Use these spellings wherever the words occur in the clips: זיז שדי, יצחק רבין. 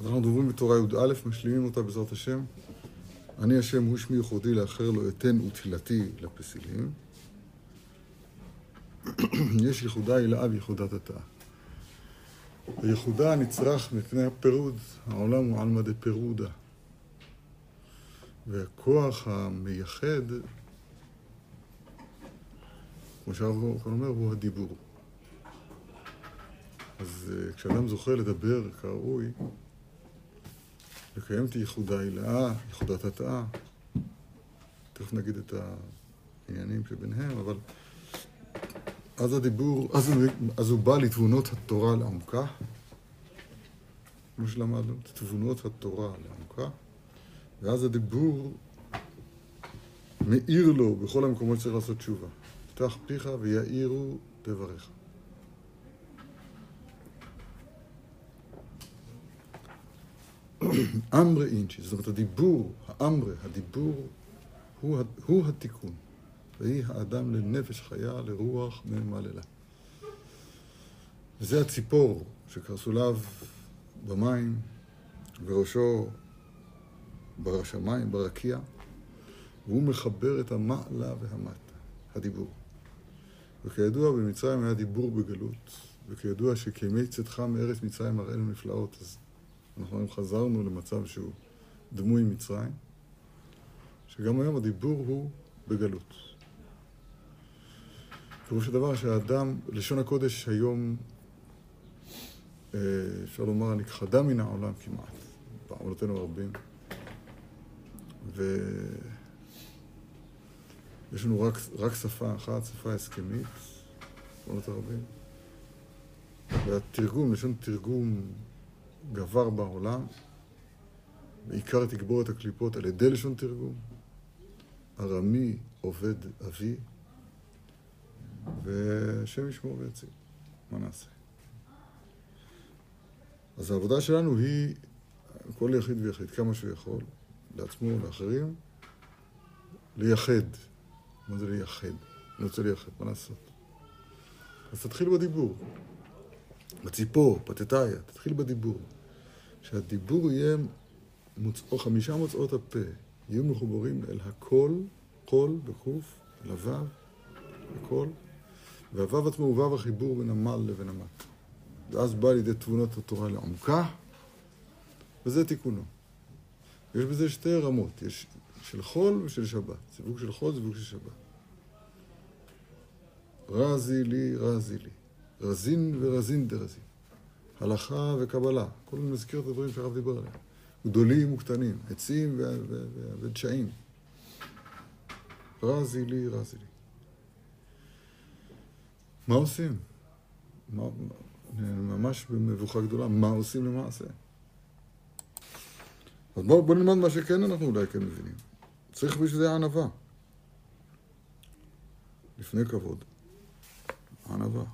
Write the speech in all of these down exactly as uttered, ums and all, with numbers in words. אז אנחנו דוברים בתורה י"א, משלימים אותה בעזרת השם. אני השם הוא שמי ייחודי, לאחר לא אתן ותפילתי לפסילים. יש ייחודה לאב ייחודת התא. הייחודה נצרך מפני הפירוד, העולם הוא עלמא דפירודה. והכוח המייחד, כמו שאנחנו אומר, הוא הדיבור. אז כשאדם זוכה לדבר כראוי, לקיימתי ייחודה הילאה, ייחודת התאה, תכף נגיד את העניינים שביניהם, אבל אז הדיבור, אז, אז הוא בא לתבונות התורה לעומקה, כמו שלמדנו, תבונות התורה לעומקה, ואז הדיבור מאיר לו בכל המקומות שצריך לעשות תשובה. פתח פיך ויאירו דבריך. אמרה אינצ'י, זאת אומרת הדיבור, האמרה, הדיבור, הוא, הוא התיקון. והיא האדם לנפש חיה, לרוח ממללה. וזה הציפור שקרסוליו במים, וראשו ברשמיים, ברקיע, והוא מחבר את המעלה והמטה, הדיבור. וכידוע במצרים היה דיבור בגלות, וכידוע שכימי צאתך מארץ מצרים הראינו נפלאות, אז אנחנו חזרנו למצב שהוא דמוי מצרים, שגם היום הדיבור הוא בגלות. פירוש הדבר שהאדם, לשון הקודש היום, אפשר לומר, נכחדה מן העולם כמעט, בעולותינו הרבים, ויש לנו רק, רק שפה אחת, שפה הסכמית, בעונות הרבים, והתרגום, לשון תרגום גבר בעולם, בעיקר תגבור את הקליפות על ידי לשון תרגום, ארמי עובד אבי, ושם ישמור ויציל, מה נעשה? אז העבודה שלנו היא, כל יחיד ויחיד, כמה שהוא יכול, לעצמו ולאחרים, לייחד. מה זה לייחד? אני רוצה לייחד, מה לעשות? אז תתחיל בדיבור. בציפור, פתתאיה, תתחיל בדיבור. שהדיבור יהיה מוצאו, חמישה מוצאות הפה, יהיו מחוברים אל הכל, כל בקוף, אל הוו, הכל, והוו עצמו הוא וו החיבור בין המל לבין המת. ואז בא לידי תבונות התורה לעומקה, וזה תיקונו. יש בזה שתי רמות, יש של חול ושל שבת, זיווג של חול, זיווג של שבת. רזי לי, רזי לי, רזין ורזין דרזין, הלכה וקבלה, כל מיני מזכיר את הדברים שהרב דיבר עליהם, גדולים וקטנים, עצים ו- ו- ו- ו- ודשאים. רזי לי, רזי לי. מה עושים? מה, ממש במבוכה גדולה, מה עושים למעשה? אז בואו בוא נלמד מה שכן אנחנו אולי כן מבינים. צריך בשביל זה הענבה. לפני כבוד. הענבה.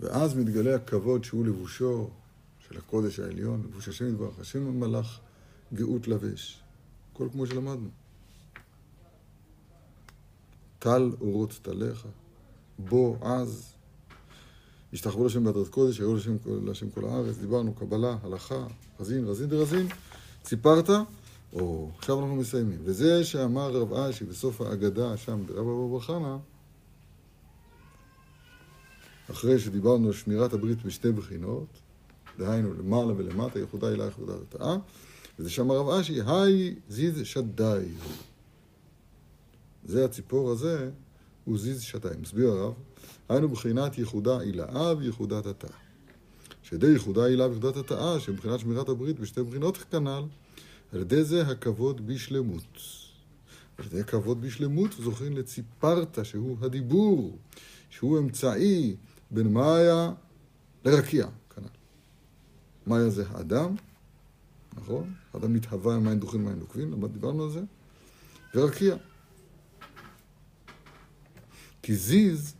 ואז מתגלה הכבוד שהוא לבושו של הקודש העליון, לבוש השם יתברך, השם המלך גאות לבש. כל כמו שלמדנו. טל אורות תליך, בו אז. השתחוו לשם בהדרת קודש, היו לשם, לשם כל הארץ, דיברנו, קבלה, הלכה, רזין, רזין דרזין, ציפרת, או עכשיו אנחנו מסיימים. וזה שאמר רב אשי בסוף האגדה שם ברבא בר חנא, אחרי שדיברנו על שמירת הברית בשתי בחינות, דהיינו למעלה ולמטה, ייחודה הילאה, ייחודה התאה, וזה שאמר רב אשי, היי זיז שדי. זה הציפור הזה, הוא זיז שדי, מסביר הרב, היינו בחינת ייחודה הילאה וייחודת התאה. שידי ייחודה הילאה וייחודת התאה, שבחינת שמירת הברית בשתי בחינות כנ"ל, על ידי זה הכבוד בשלמות. על ידי הכבוד בשלמות זוכרים לציפרתה, שהוא הדיבור, שהוא אמצעי בין מאיה לרקיע, כנ"ל. מאיה זה האדם, נכון? האדם מתהווה עם מאין דוכין, מאין נוקבין, למה דיברנו על זה? ורקיע. כי זיז,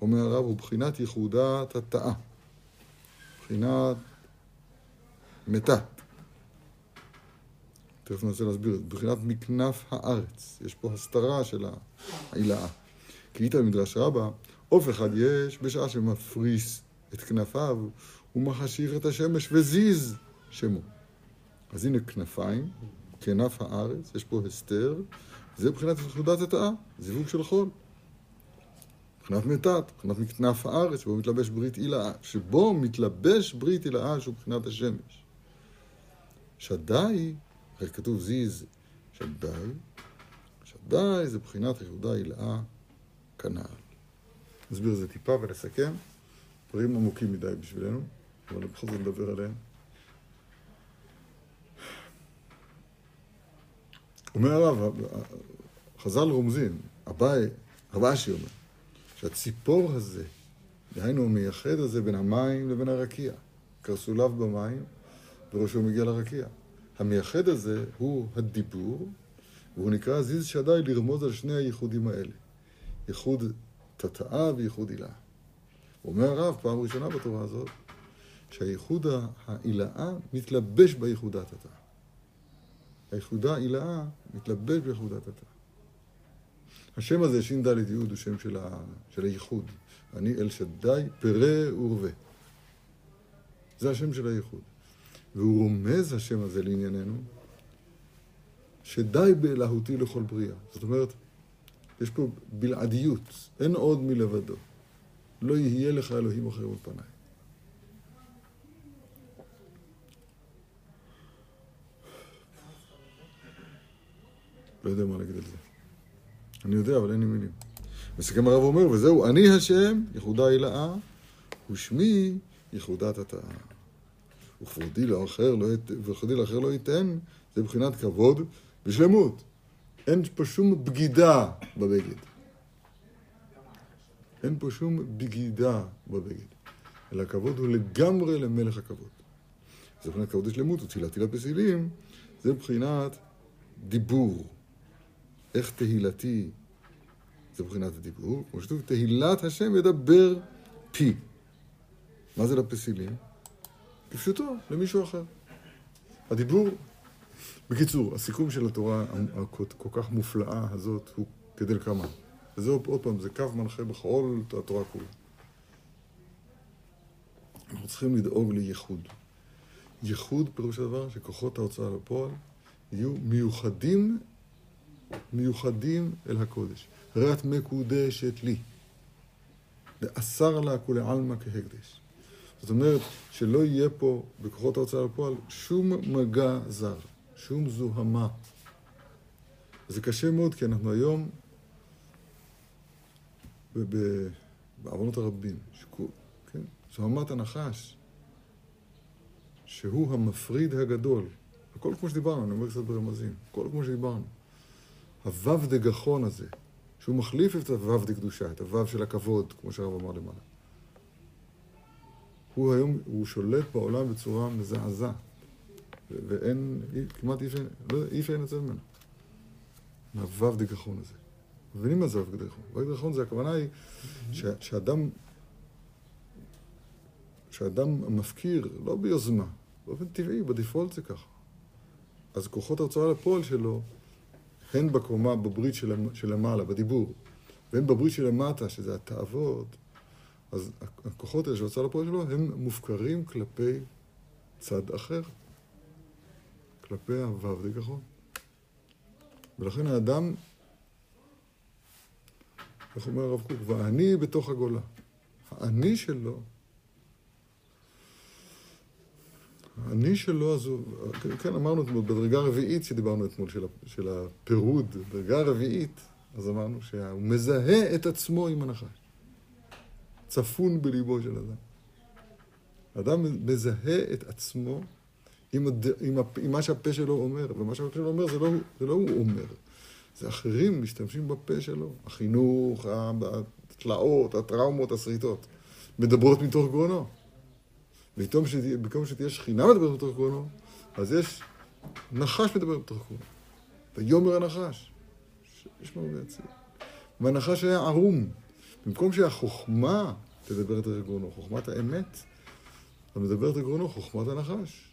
אומר הרב, הוא בחינת ייחודת התאה, בחינת מתה. תכף ננסה להסביר, בחינת מכנף הארץ, יש פה הסתרה של העילאה. כי איתה במדרש רבה, אוף אחד יש בשעה שמפריס את כנפיו, ומחשיר את השמש, וזיז שמו. אז הנה כנפיים, כנף הארץ, יש פה הסתר, זה מבחינת חודת התאה, זיווג של חול. מבחינת מתת, מבחינת מכנף הארץ, שבו מתלבש ברית אילאה, שבו מתלבש ברית אילאה, שהוא מבחינת השמש. שדי, אחרי כתוב זיז שדי, שדי זה מבחינת יהודה אילאה כנעל. נסביר זה טיפה ולסכם. דברים עמוקים מדי בשבילנו, אבל בכל זאת נדבר עליהם. אומר הרב, חז"ל רומזים, אביי, רבש"י אומר, שהציפור הזה, דהיינו המייחד הזה בין המים לבין הרקיע, קרסוליו במים וראשו מגיע לרקיע. המייחד הזה הוא הדיבור, והוא נקרא זיז שדי לרמוז על שני הייחודים האלה, ייחוד תתאה וייחוד אילאה. אומר הרב, פעם ראשונה בתורה הזאת, שהייחוד האילאה מתלבש בייחודה התתאה. הייחודה אילאה מתלבש בייחודה התתאה. השם הזה, שין דלת יהוד, הוא שם של, ה... של הייחוד. אני אל שדי פרה ורבה. זה השם של הייחוד. והוא רומז השם הזה לענייננו, שדי באלהותי לכל בריאה. זאת אומרת, יש פה בלעדיות, אין עוד מלבדו. לא יהיה לך אלוהים אחר בפניי. לא יודע מה להגיד על זה. אני יודע, אבל אין לי מילים. מסכם הרב אומר, וזהו, אני השם, ייחודה אילאה, ושמי ייחודת התאה. וכבודי לאחר לא, וכבודי לאחר לא ייתן, זה בחינת כבוד ושלמות. אין פה שום בגידה בבגד. אין פה שום בגידה בבגד. אלא הכבוד הוא לגמרי למלך הכבוד. זה מבחינת כבוד השלמות, ותהילתי לפסילים, זה מבחינת דיבור. איך תהילתי? זה מבחינת הדיבור. כמו שכתוב, תהילת השם ידבר פי. מה זה לפסילים? לפשוטו, למישהו אחר. הדיבור, בקיצור, הסיכום של התורה הכל כך מופלאה הזאת הוא כדלקמן. וזה עוד פעם, זה קו מנחה בכל התורה כולה. אנחנו צריכים לדאוג לייחוד. ייחוד פירוש הדבר שכוחות ההוצאה לפועל יהיו מיוחדים, מיוחדים אל הקודש. הרי את מקודשת לי. ועשר לה כולעלמא כהקדש. זאת אומרת שלא יהיה פה בכוחות ההוצאה לפועל שום מגע זר, שום זוהמה. זה קשה מאוד כי אנחנו היום בעוונות הרבים, שקור, כן? זוהמת הנחש, שהוא המפריד הגדול. הכל כמו שדיברנו, אני אומר קצת ברמזים, הכל כמו שדיברנו. הוו דגחון הזה, שהוא מחליף את הוו דקדושה, את הוו של הכבוד, כמו שהרב אמר למעלה. הוא היום, הוא שולט בעולם בצורה מזעזעת, ואין, כמעט אי אפשר לנצל ממנו. הוו דגחון הזה. מבינים מה זה הוו דגחון? הוו דגחון זה הכוונה היא שהאדם, שהאדם מפקיר, לא ביוזמה, באופן טבעי, בדפולט זה ככה. אז כוחות ההוצאה לפועל שלו, הן בקומה, בברית של המעלה, בדיבור, והן בברית של המטה, שזה התאוות, אז הכוחות האלה שהוצאה לפועל שלו, הם מופקרים כלפי צד אחר, כלפי הוו דגחון. ולכן האדם, איך אומר הרב קוק, ואני בתוך הגולה. האני שלו, האני שלו, אז הוא, כן, אמרנו בדרגה הרביעית שדיברנו אתמול של, של הפירוד, בדרגה הרביעית, אז אמרנו שהוא מזהה את עצמו עם הנחש. צפון בליבו של אדם. אדם מזהה את עצמו עם, הד... עם, הפ... עם מה שהפה שלו אומר, ומה שהפה שלו אומר זה לא, זה לא הוא אומר. זה אחרים משתמשים בפה שלו. החינוך, התלאות, הטראומות, הסריטות, מדברות מתוך גרונו. ובמקום שתהיה, שתהיה שכינה מדברת מתוך גרונו, אז יש נחש מדבר מתוך גרונו. ויאמר הנחש. ש... יש מה הוא להציע. והנחש היה ערום. במקום שהחוכמה תדבר את גרונו, חוכמת האמת, המדבר את גרונו, חוכמת הנחש.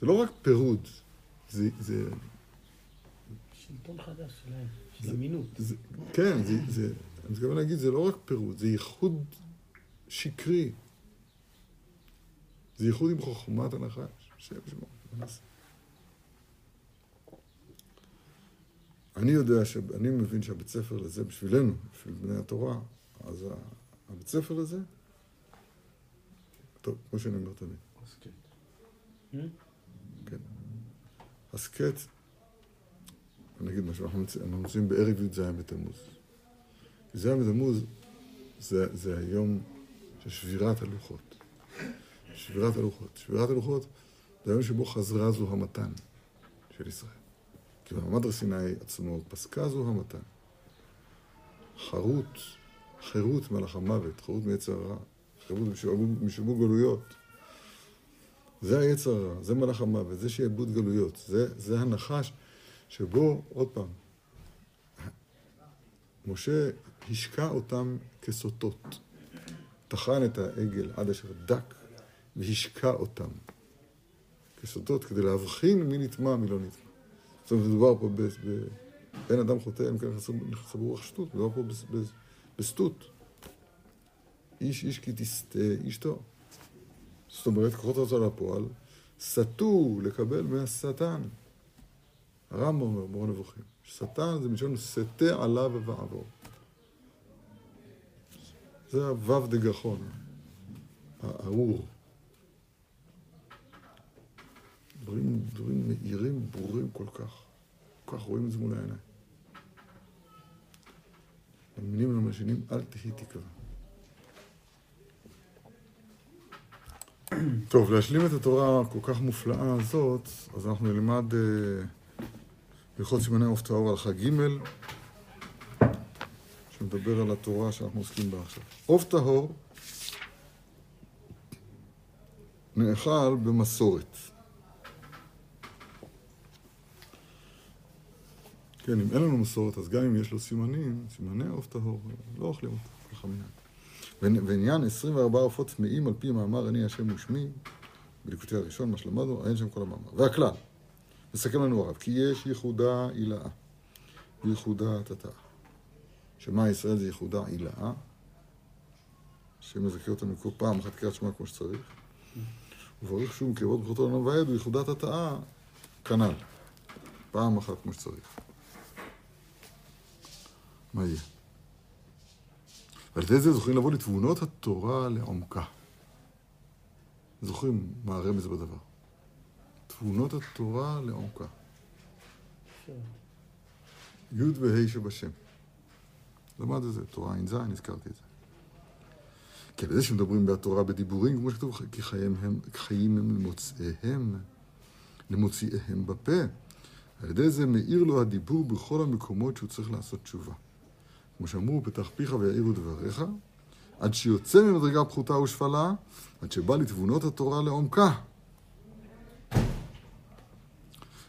זה לא רק פירוד. זה, זה... שלטון חדש שלהם, של אמינות. כן, זה, זה, אני מתכוון להגיד, זה לא רק פירוד, זה ייחוד שקרי. זה ייחוד עם חוכמת הנחש. שם שמו, ננסה. אני יודע, אני מבין שהבית ספר לזה בשבילנו, בשביל בני התורה, אז הבית ספר לזה, טוב, כמו שאני אומר תמיד. הסקט. כן. הסקט, אני אגיד משהו, אנחנו נמצאים בערב י' ז' בתמוז. ז' בתמוז זה היום של שבירת הלוחות. שבירת הלוחות. שבירת הלוחות זה היום שבו חזרה זו המתן של ישראל. כי במעמד הר סיני עצמו פסקה זו המתן. חרות, חירות מלך המוות, חירות מעץ הרע, חירות משעבוד גלויות. זה העץ הרע, זה מלך המוות, זה שעבוד גלויות, זה, זה הנחש שבו, עוד פעם, משה השקע אותם כסוטות, תחן את העגל עד אשר דק והשקע אותם כסוטות כדי להבחין מי נטמע, מי לא נטמע. זאת אומרת, מדובר פה ב... ב... אין אדם חוטא, אין כאן נחצה ברוח שטות, מדובר פה ב... ב... בסטות. איש איש כי תסתה אשתו. זאת אומרת, כוחות הרצון לפועל, סטו לקבל מהשטן. הרמב"ם אומר, מורה נבוכים, ששטן זה משום סטה עליו ועבור. זה הוו דגחון, הארור. דברים, דברים מאירים, ברורים כל כך. כל כך רואים את זה מול העיניים. למינים ולמשנים, אל תהי תקווה. טוב, להשלים את התורה כל כך מופלאה הזאת, אז אנחנו נלמד ללכות סימני עוף טהור הלכה ג' שמדבר על התורה שאנחנו עוסקים בה עכשיו. עוף טהור נאכל במסורת. כן, אם אין לנו מסורת, אז גם אם יש לו סימנים, סימני עוף טהור, לא אוכלים אותו, ככה מנהג. ועניין עשרים וארבעה עופות טמאים על פי מאמר, אני השם ושמי, בליקוטי הראשון, מה שלמדנו, אין שם כל המאמר. והכלל, מסכם לנו הרב, כי יש ייחודה הילאה, ייחודה תתאה. שמה ישראל זה ייחודה הילאה, שמזכה אותנו כל פעם אחת קריאת שמע כמו שצריך, וברך שום כאבות ברכות העולם ועד, הוא ייחודה תתאה, כנ"ל, פעם אחת כמו שצריך. מה יהיה? ועל ידי זה זוכרים לבוא לתבונות התורה לעומקה. זוכרים מה הרמז בדבר. תבונות התורה לעומקה. י' וה' שבשם. למד את זה, תורה אין זין, הזכרתי את זה. כי על ידי שמדברים בהתורה בדיבורים, כמו שכתוב, כי חיים הם, חיים הם למוצאיהם, למוציאיהם בפה. על ידי זה מאיר לו הדיבור בכל המקומות שהוא צריך לעשות תשובה. כמו שאמרו, פתח פיך ויעירו דבריך, עד שיוצא ממדרגה פחותה ושפלה, עד שבא לתבונות התורה לעומקה.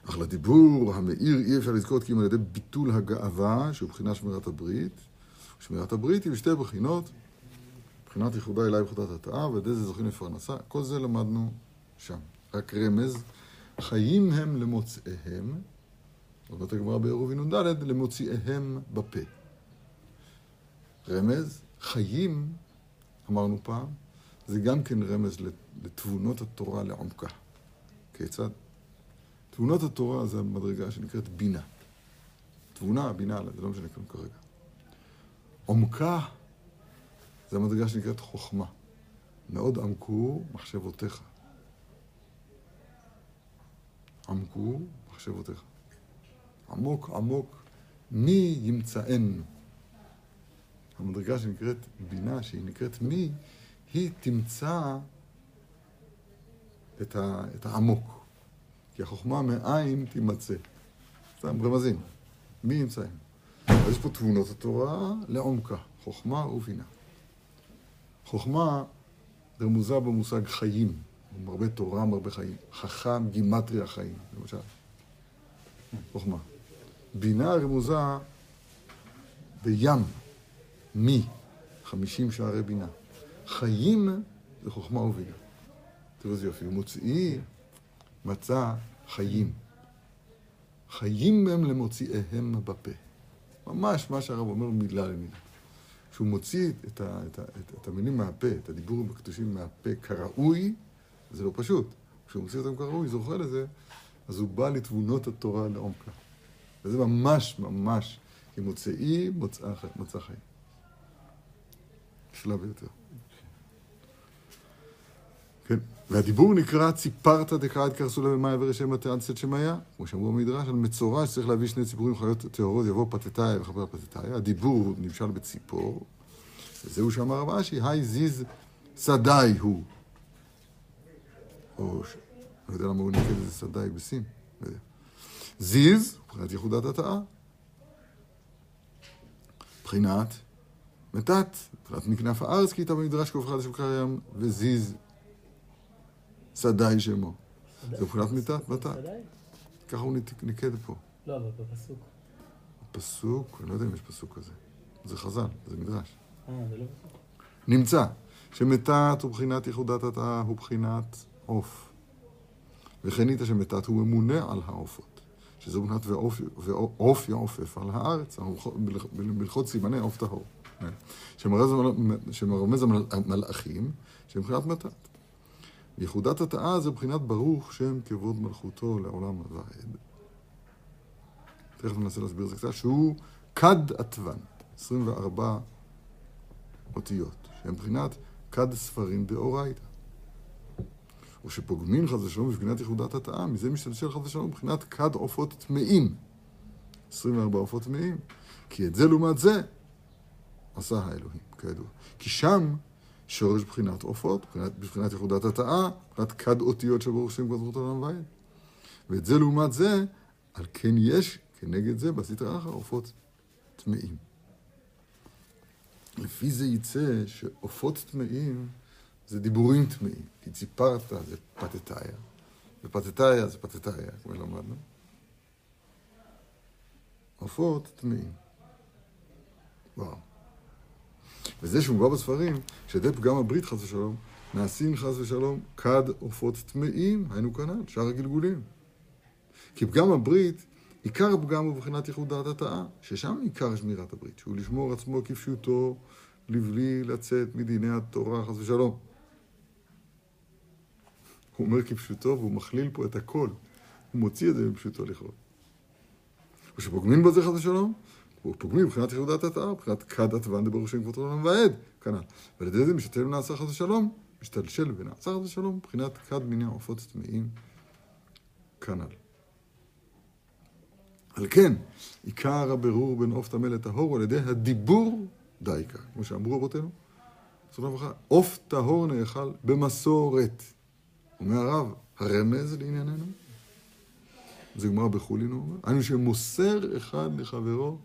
אך לדיבור המאיר אי אפשר לזכות כי אם על ידי ביטול הגאווה, שהוא בחינה שמירת הברית, שמירת הברית היא בשתי בחינות, בחינת ייחודה אליי וחודת התאה, ועל ידי זה זוכים לפרנסה. כל זה למדנו שם. רק רמז, חיים הם למוצאיהם, זאת הגמרא בעירובין ונ"ד, למוציאיהם בפה. רמז, חיים, אמרנו פעם, זה גם כן רמז לתבונות התורה לעומקה. כיצד? תבונות התורה זה המדרגה שנקראת בינה. תבונה, בינה, זה לא משנה כלום כרגע. עומקה זה המדרגה שנקראת חוכמה. מאוד עמקו מחשבותיך. עמקו מחשבותיך. עמוק, עמוק, מי ימצאנו? המדרגה שנקראת בינה, שהיא נקראת מי, היא תמצא את, ה, את העמוק. כי החוכמה מאין תימצא. סתם רמזים. מי ימצאנו? אז יש פה תבונות התורה לעומקה, חוכמה ובינה. חוכמה רמוזה במושג חיים. מרבה תורה, מרבה חיים. חכם, גימטריה חיים, למשל. חוכמה. בינה רמוזה בים, מי, חמישים שערי בינה. חיים זה חוכמה ובינה. תראו זה יופי, מוציאי מצא חיים. חיים הם למוציאיהם בפה. ממש מה שהרב אומר מילה למילה. שהוא מוציא את, ה, את, ה, את המילים מהפה, את הדיבורים הקדושים מהפה כראוי, זה לא פשוט. כשהוא מוציא אותם כראוי, זוכה לזה, אז הוא בא לתבונות התורה לעומקה. וזה ממש ממש, כי מוצאי מוצא, מוצא חיים. שלב יותר. כן. והדיבור נקרא ציפרת דקעת קרסולה במאי ורשם התאנצת שמאיה, כמו שאמרו המדרש, על מצורע שצריך להביא שני ציפורים חיות טהורות, יבוא פתתאי וחבר פתתאי. הדיבור נמשל בציפור, וזהו שאמר רב אשי, היי זיז שדי הוא. או, אני יודע למה הוא נקרא לזה שדי בסין, לא יודע. זיז, מבחינת יחודת התאה. מבחינת מתת, מבחינת מכנף הארץ, כי איתה במדרש כהופכה לשוקר ים, וזיז שדי שמו. זה מבחינת מתת, מתת. ככה הוא נקד פה. לא, אבל בפסוק. הפסוק, אני לא יודע אם יש פסוק כזה. זה חז"ל, זה מדרש. אה, זה לא פסוק. נמצא שמתת הוא בחינת יחודת התאה, הוא בחינת עוף. וכן איתה שמתת הוא ממונה על העופות, שזו בנת ועוף יעופף על הארץ, בלכות סימני עוף טהור, שמרמז המלאכים, שמבחינת מתת. ייחודת התאה זה מבחינת ברוך שם כבוד מלכותו לעולם ועד. תכף ננסה להסביר זה קצת, שהוא קד עתוון, עשרים וארבע אותיות, שהם מבחינת קד ספרים דאורייתא. או שפוגמין חס ושלום מבחינת ייחודת התאה, מזה משתלשל חס ושלום מבחינת קד עופות טמאים. עשרים וארבע עופות טמאים. כי את זה לעומת זה עשה האלוהים, כידוע. כי שם שורש בחינת עופות, בבחינת ייחודת התאה, בבחינת קד אותיות שברוך שם כבוד עולם ועד. ואת זה לעומת זה, על כן יש, כנגד זה, בסתר אחר, עופות טמאים. לפי זה יצא שעופות טמאים זה דיבורים טמאים, כי ציפרת זה פתתאיה, ופתתאיה זה פתתאיה, כמו למדנו. עופות טמאים. וואו. וזה שמובא בספרים, שדי פגם הברית חס ושלום, נעשים חס ושלום קד עופות טמאים, היינו כנען, שאר הגלגולים. כי פגם הברית, עיקר פגם הוא בחינת ייחודת התאה, ששם עיקר שמירת הברית, שהוא לשמור עצמו כפשוטו, לבלי לצאת מדיני התורה חס ושלום. הוא אומר כפשוטו, והוא מכליל פה את הכל. הוא מוציא את זה מפשוטו לכאורה. ושפוגמים בזה חס ושלום, הוא פוגמים מבחינת יחודת התאה, מבחינת קד עתוון דברוך שם כבוד עולם ועד, כנ"ל. ועל ידי זה משתלשל ונעשה חס ושלום, משתלשל ונעשה חס ושלום, מבחינת קד מיני העופות טמאים, כנ"ל. על כן, עיקר הבירור בין עוף טמא לטהור על ידי הדיבור די כך, כמו שאמרו רבותינו, עוף טהור נאכל במסורת. אומר הרב, הרמז לענייננו, זה גמרא בחולין, הוא אומר, היינו שמוסר אחד לחברו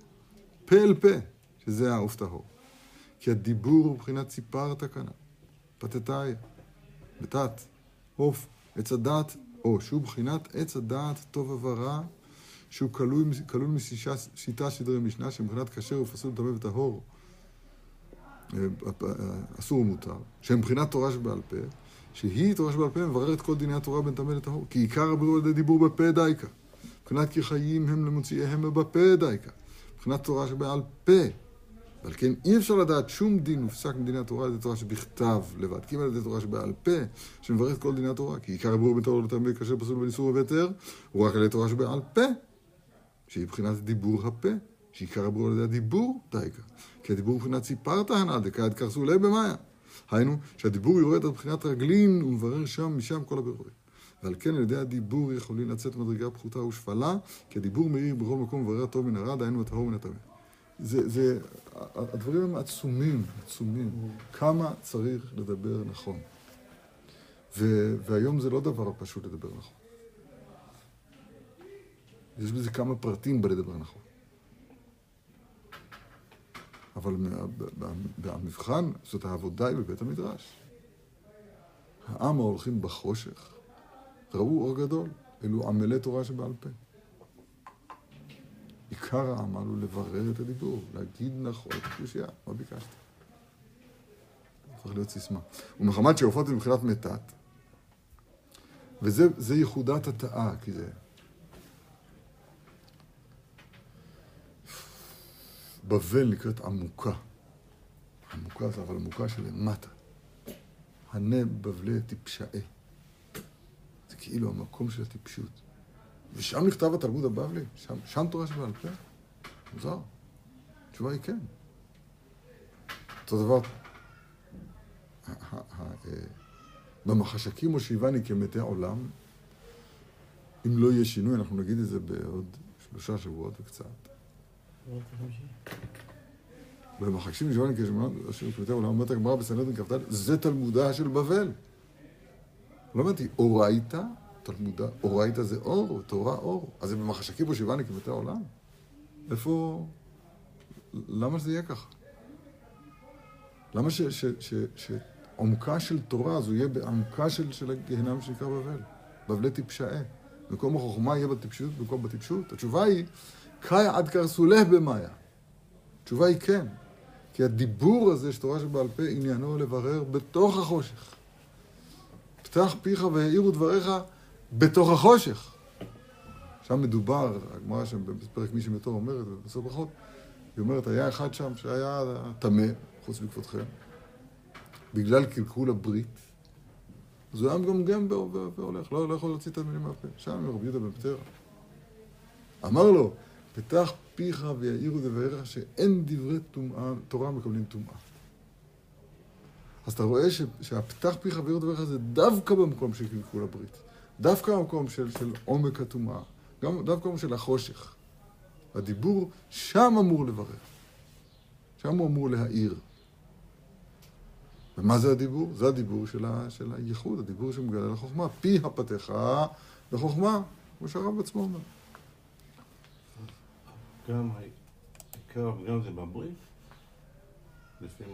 פה אל פה, שזה העוף טהור. כי הדיבור הוא מבחינת ציפרת כנ"ל, פתתאיה, בתת, עוף, עץ הדעת, או שהוא בחינת עץ הדעת טוב ורע, שהוא כלול משיטה סדרי משנה, שמבחינת כשר ופסול טמא וטהור, אסור ומותר, שהם מבחינת תורה שבעל פה, שהיא תורה שבעל פה מבררת כל דיני התורה בין טמא לטהור, כי עיקר הבירור על ידי דיבור בפה דייקה, מבחינת כי חיים הם למוציאיהם בפה דייקה, מבחינת תורה שבעל פה, ועל כן אי אפשר לדעת שום דין מופסק מדיני התורה על ידי תורה שבכתב לבד, כי אם על ידי תורה שבעל פה, שמבררת כל דיני התורה, כי עיקר הבירור בין טהור לטמא כאשר פסול ובין איסור והיתר, הוא רק על ידי תורה שבעל פה, שהיא מבחינת דיבור הפה, שעיקר הבירור על ידי הדיבור דייקה. כי הדיבור מבחינת ציפרת הנ"ל, דקעת קרסולה במאיה. היינו שהדיבור יורד על בחינת רגלין ומברר שם משם כל הבירורים. ועל כן על ידי הדיבור יכולים לצאת מדרגה פחותה ושפלה, כי הדיבור מאיר בכל מקום מברר טוב מן הרע, דהיינו הטהור מן הטמא. זה, זה, הדברים הם עצומים, עצומים. כמה צריך לדבר נכון. ו, והיום זה לא דבר פשוט לדבר נכון. יש בזה כמה פרטים בלדבר נכון. אבל במבחן, זאת העבודה היא בבית המדרש. העם ההולכים בחושך, ראו אור גדול, אלו עמלי תורה שבעל פה. עיקר העמל הוא לברר את הדיבור, להגיד נכון, קושייה, מה ביקשת? צריך להיות סיסמה. ומחמת שעופות זה מבחינת מתת, וזה ייחודת התאה, כי זה... בבל נקראת עמוקה. המוכה זה, אבל המוכה שלמטה. הנה בבלי טיפשעי. זה כאילו המקום של הטיפשות. ושם נכתב התלמוד הבבלי, שם, שם תורה שבעל פה. מוזר. התשובה היא כן. אותו דבר, במחשכים הושיבני כמתי עולם, אם לא יהיה שינוי, אנחנו נגיד את זה בעוד שלושה שבועות וקצת. במחשכים הושיבני כמתי עולם, אומרת הגמרא בסנהדרין כ"ד, זה תלמודה של בבל. לא אמרתי, אורייתא, תלמודה, אורייתא זה אור, תורה אור. אז זה במחשכים הושיבני כמתי עולם. איפה... למה זה יהיה ככה? למה ש... ש... ש... ש... עומקה של תורה, אז הוא יהיה בעומקה של, של הגהנם שנקרא בבל. בבלי טיפשעי. מקום החוכמה יהיה בטיפשות, מקום בטיפשות. התשובה היא, קאי עד קרסולה במאיה. התשובה היא כן. כי הדיבור הזה שתורה שבעל פה עניינו לברר בתוך החושך. פתח פיך והעירו דבריך בתוך החושך. שם מדובר, הגמרא שבפרק מי שמתור אומרת, ובסוף ברכות, היא אומרת, היה אחד שם שהיה תמה, חוץ מכבודכם. בגלל קלקול הברית, אז הוא היה מגמגם והולך, לא, לא יכול להוציא את המילים מהפה. שם רבי יהודה בן פטרה. אמר לו, פתח פיך ויעירו דבריך שאין דברי טומאה, תורה מקבלים טומאה. אז אתה רואה ש, שהפתח פיך ויעירו דבריך זה דווקא במקום של קלקול הברית, דווקא במקום של, של עומק הטומאה, גם דווקא במקום של החושך. הדיבור שם אמור לברר, שם הוא אמור להעיר. ומה זה הדיבור? זה הדיבור של, ה... של הייחוד, הדיבור שמגלה לחוכמה. פי הפתחה לחוכמה, כמו שהרב עצמו אומר. גם העיקר וגם זה בברית?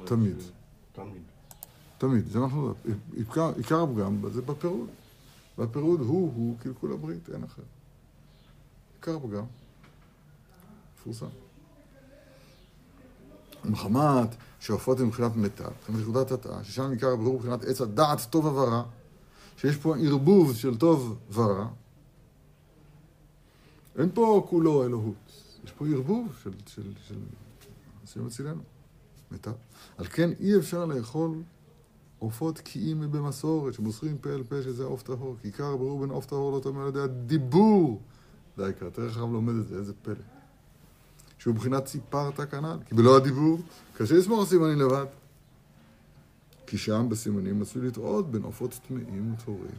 תמיד. תמיד. תמיד, זה אנחנו... עיקר, עיקר הפגם זה בפירוד. והפירוד הוא, הוא קלקול הברית, אין אחר. עיקר הפגם. פורסם. מחמת שעופות הם מבחינת מתה, מבחינת התאה, ששם ניכר הברור מבחינת עץ הדעת טוב ורע, שיש פה ערבוב של טוב ורע, אין פה כולו אלוהות, יש פה ערבוב של... של... של... עושים אצלנו, מתה. על כן אי אפשר לאכול עופות קיים במסורת, שמוסרים פה אל פה שזה עוף טהור, כי עיקר הברור בין עוף טהור לא תאמר על ידי הדיבור. די, כי התרך הרב לומד את זה, איזה פלא. שהוא מבחינת סיפרת כנ"ל, כי בלא הדיבור קשה לסמוך על סימנים לבד. כי שם בסימנים עשוי לטעות בין עופות טמאים וטהורים.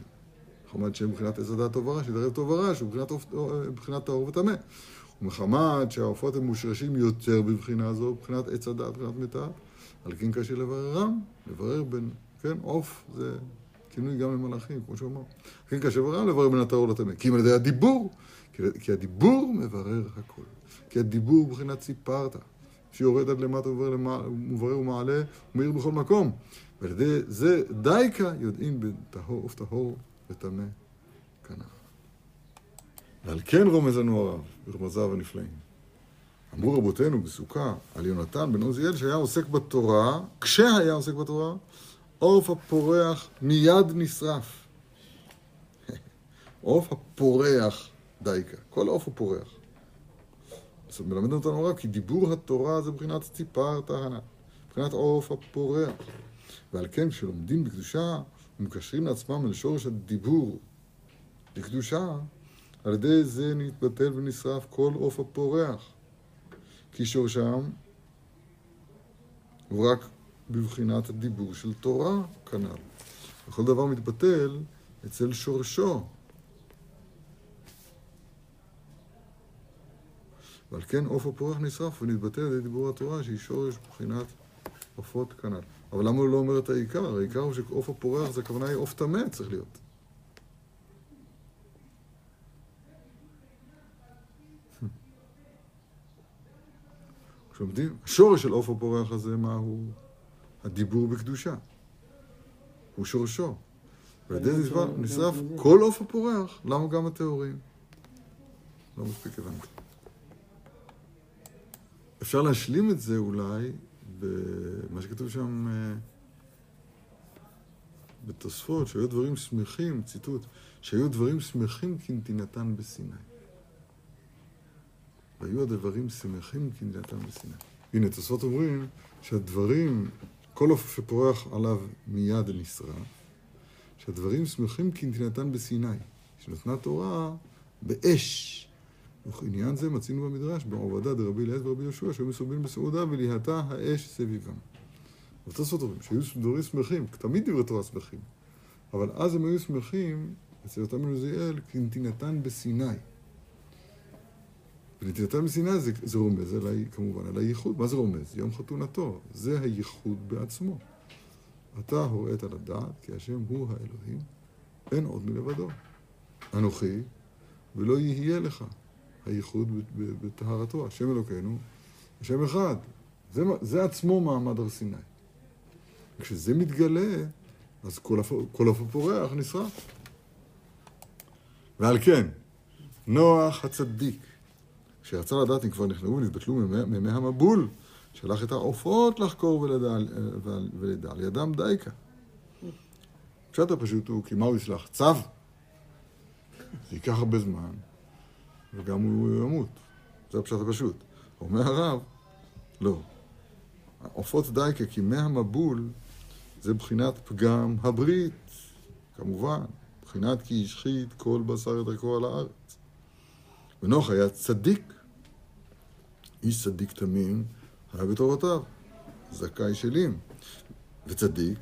מחמת שמבחינת עץ הדעת טוב ורע, שיתערב טוב ורע, שהוא מבחינת טהור וטמא. ומחמת שהעופות הם מושרשים יותר בבחינה זו, מבחינת עץ הדעת, מבחינת מתה, על כן קשה לבררם, לברר בין, כן, עוף זה כינוי גם למלאכים, כמו שאומר. על כן קשה לבררם, לברר בין הטהור לטמא. כי אם על ידי הדיבור, כי הדיבור מברר הכל. כי הדיבור בבחינת סיפרת, שיורד עד למטה ומברר ומעלה ומאיר בכל מקום. ועל ידי זה דייקה יודעים בטהור וטהור וטמא כנ"ל. ועל כן רומז לנו הרב ברמזיו הנפלאים. אמרו רבותינו בסוכה על יונתן בן עוזיאל שהיה עוסק בתורה, כשהיה עוסק בתורה, עוף הפורח מיד נשרף. עוף הפורח דייקה, כל עוף הוא פורח. אז מלמד אותנו רק כי דיבור התורה זה בחינת ציפרת הנ"ל, בחינת עוף הפורח. ועל כן כשלומדים בקדושה ומקשרים לעצמם אל שורש הדיבור לקדושה, על ידי זה נתבטל ונשרף כל עוף הפורח. כי שורשם הוא רק בבחינת הדיבור של תורה כנ"ל. וכל דבר מתבטל אצל שורשו. ועל כן עוף הפורח נשרף ונתבטל על ידי דיבור התורה שהיא שורש מבחינת עופות כנ"ל. אבל למה הוא לא אומר את העיקר? העיקר הוא שעוף הפורח זה הכוונה היא עוף טמא צריך להיות. כשעומדים, השורש של עוף הפורח הזה מה הוא? הדיבור בקדושה. הוא שורשו. ועל ידי זה נשרף כל עוף הפורח, למה גם הטהורים? לא מספיק הבנתי. אפשר להשלים את זה אולי במה שכתוב שם בתוספות, שהיו דברים שמחים, ציטוט, שהיו דברים שמחים כנתינתן בסיני. והיו הדברים שמחים כנתינתן בסיני. הנה, תוספות אומרים שהדברים כל עוף שפורח עליו מיד נשרף, שהדברים שמחים כנתינתן בסיני, שנתנה תורה באש. וכעניין זה מצינו במדרש, בעובדה דרבי לעת ורבי יהושע, שהיו מסובין בסעודה ולהתה האש סביבם. ותעשו טובים, שהיו דברים שמחים, תמיד דברי תורה שמחים, אבל אז הם היו שמחים, אצל אותם אלוזיאל, כנתינתן בסיני. ונתינתן בסיני זה, זה רומז עליי, כמובן, על הייחוד. מה זה רומז? יום חתונתו. זה הייחוד בעצמו. אתה הוראת על הדעת, כי השם הוא האלוהים, אין עוד מלבדו. אנוכי, ולא יהיה לך. הייחוד בטהרתו, השם אלוקינו, השם אחד. זה, זה עצמו מעמד הר סיני. כשזה מתגלה, אז כל עוף הפורח נשרף. ועל כן, נוח הצדיק, כשיצא לדעת אם כבר נכנעו ונתבטלו מימי המבול, שלח את העופות לחקור ולדע על ידם דייקה. פשט הפשוט הוא, כי מה הוא ישלח? צו? זה ייקח הרבה זמן, וגם הוא ימות. זה הפשט הפשוט. אומר הרב, לא. העופות דייקה, כי מהמבול, זה בחינת פגם הברית, כמובן, בחינת כי ישחית כל בשר את דרכו על הארץ. ונוח היה צדיק, איש צדיק תמים, היה בתורותיו, זכאי שלים. וצדיק,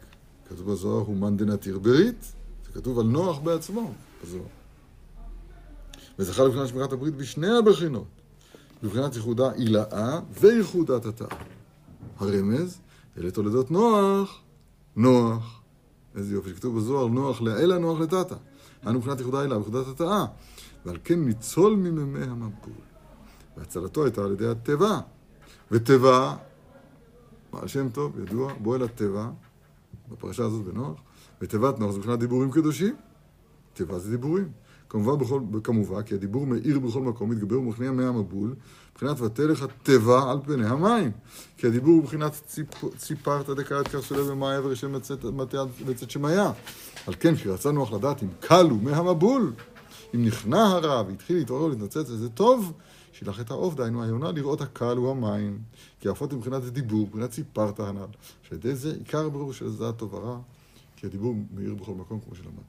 כתוב בזוהר, הוא מאן דנתיר ברית, זה כתוב על נוח בעצמו, בזוהר. וזכה לבחינת שמירת הברית בשני הבחינות, לבחינת ייחודה אילאה וייחודת התא. הרמז, אלה תולדות נוח, נוח, איזה יופי, שכתוב בזוהר, נוח לאלה, נוח לתתה. אנו מבחינת ייחודה אלה, ייחודת התאה. ועל כן ניצול מממי המבול. והצלתו הייתה על ידי הטבע. וטבע, בעל שם טוב, ידוע, בוא אל הטבע, בפרשה הזאת בנוח, וטבעת נוח זה מבחינת דיבורים קדושים. טבע זה דיבורים. כמובן, בכל, כמובן, כי הדיבור מאיר בכל מקום, מתגבר ומכניע מי המבול, מבחינת ותלך הטבע על פני המים. כי הדיבור הוא מבחינת ציפ, ציפרת דקאית כך שולה במאי עבר שם מצאת שמיה. על כן, כשרצה נוח לדעת אם קלו מי המבול, אם נכנע הרע והתחיל להתעורר ולהתנצץ, זה טוב, שילח את העוף, דיינו היונה, לראות הקהל והמים, כי העפות מבחינת הדיבור, מבחינת ציפרת הנעל, שעל ידי זה עיקר ברור של זה הטוב הרע, כי הדיבור מאיר בכל מקום כמו שלמדנו.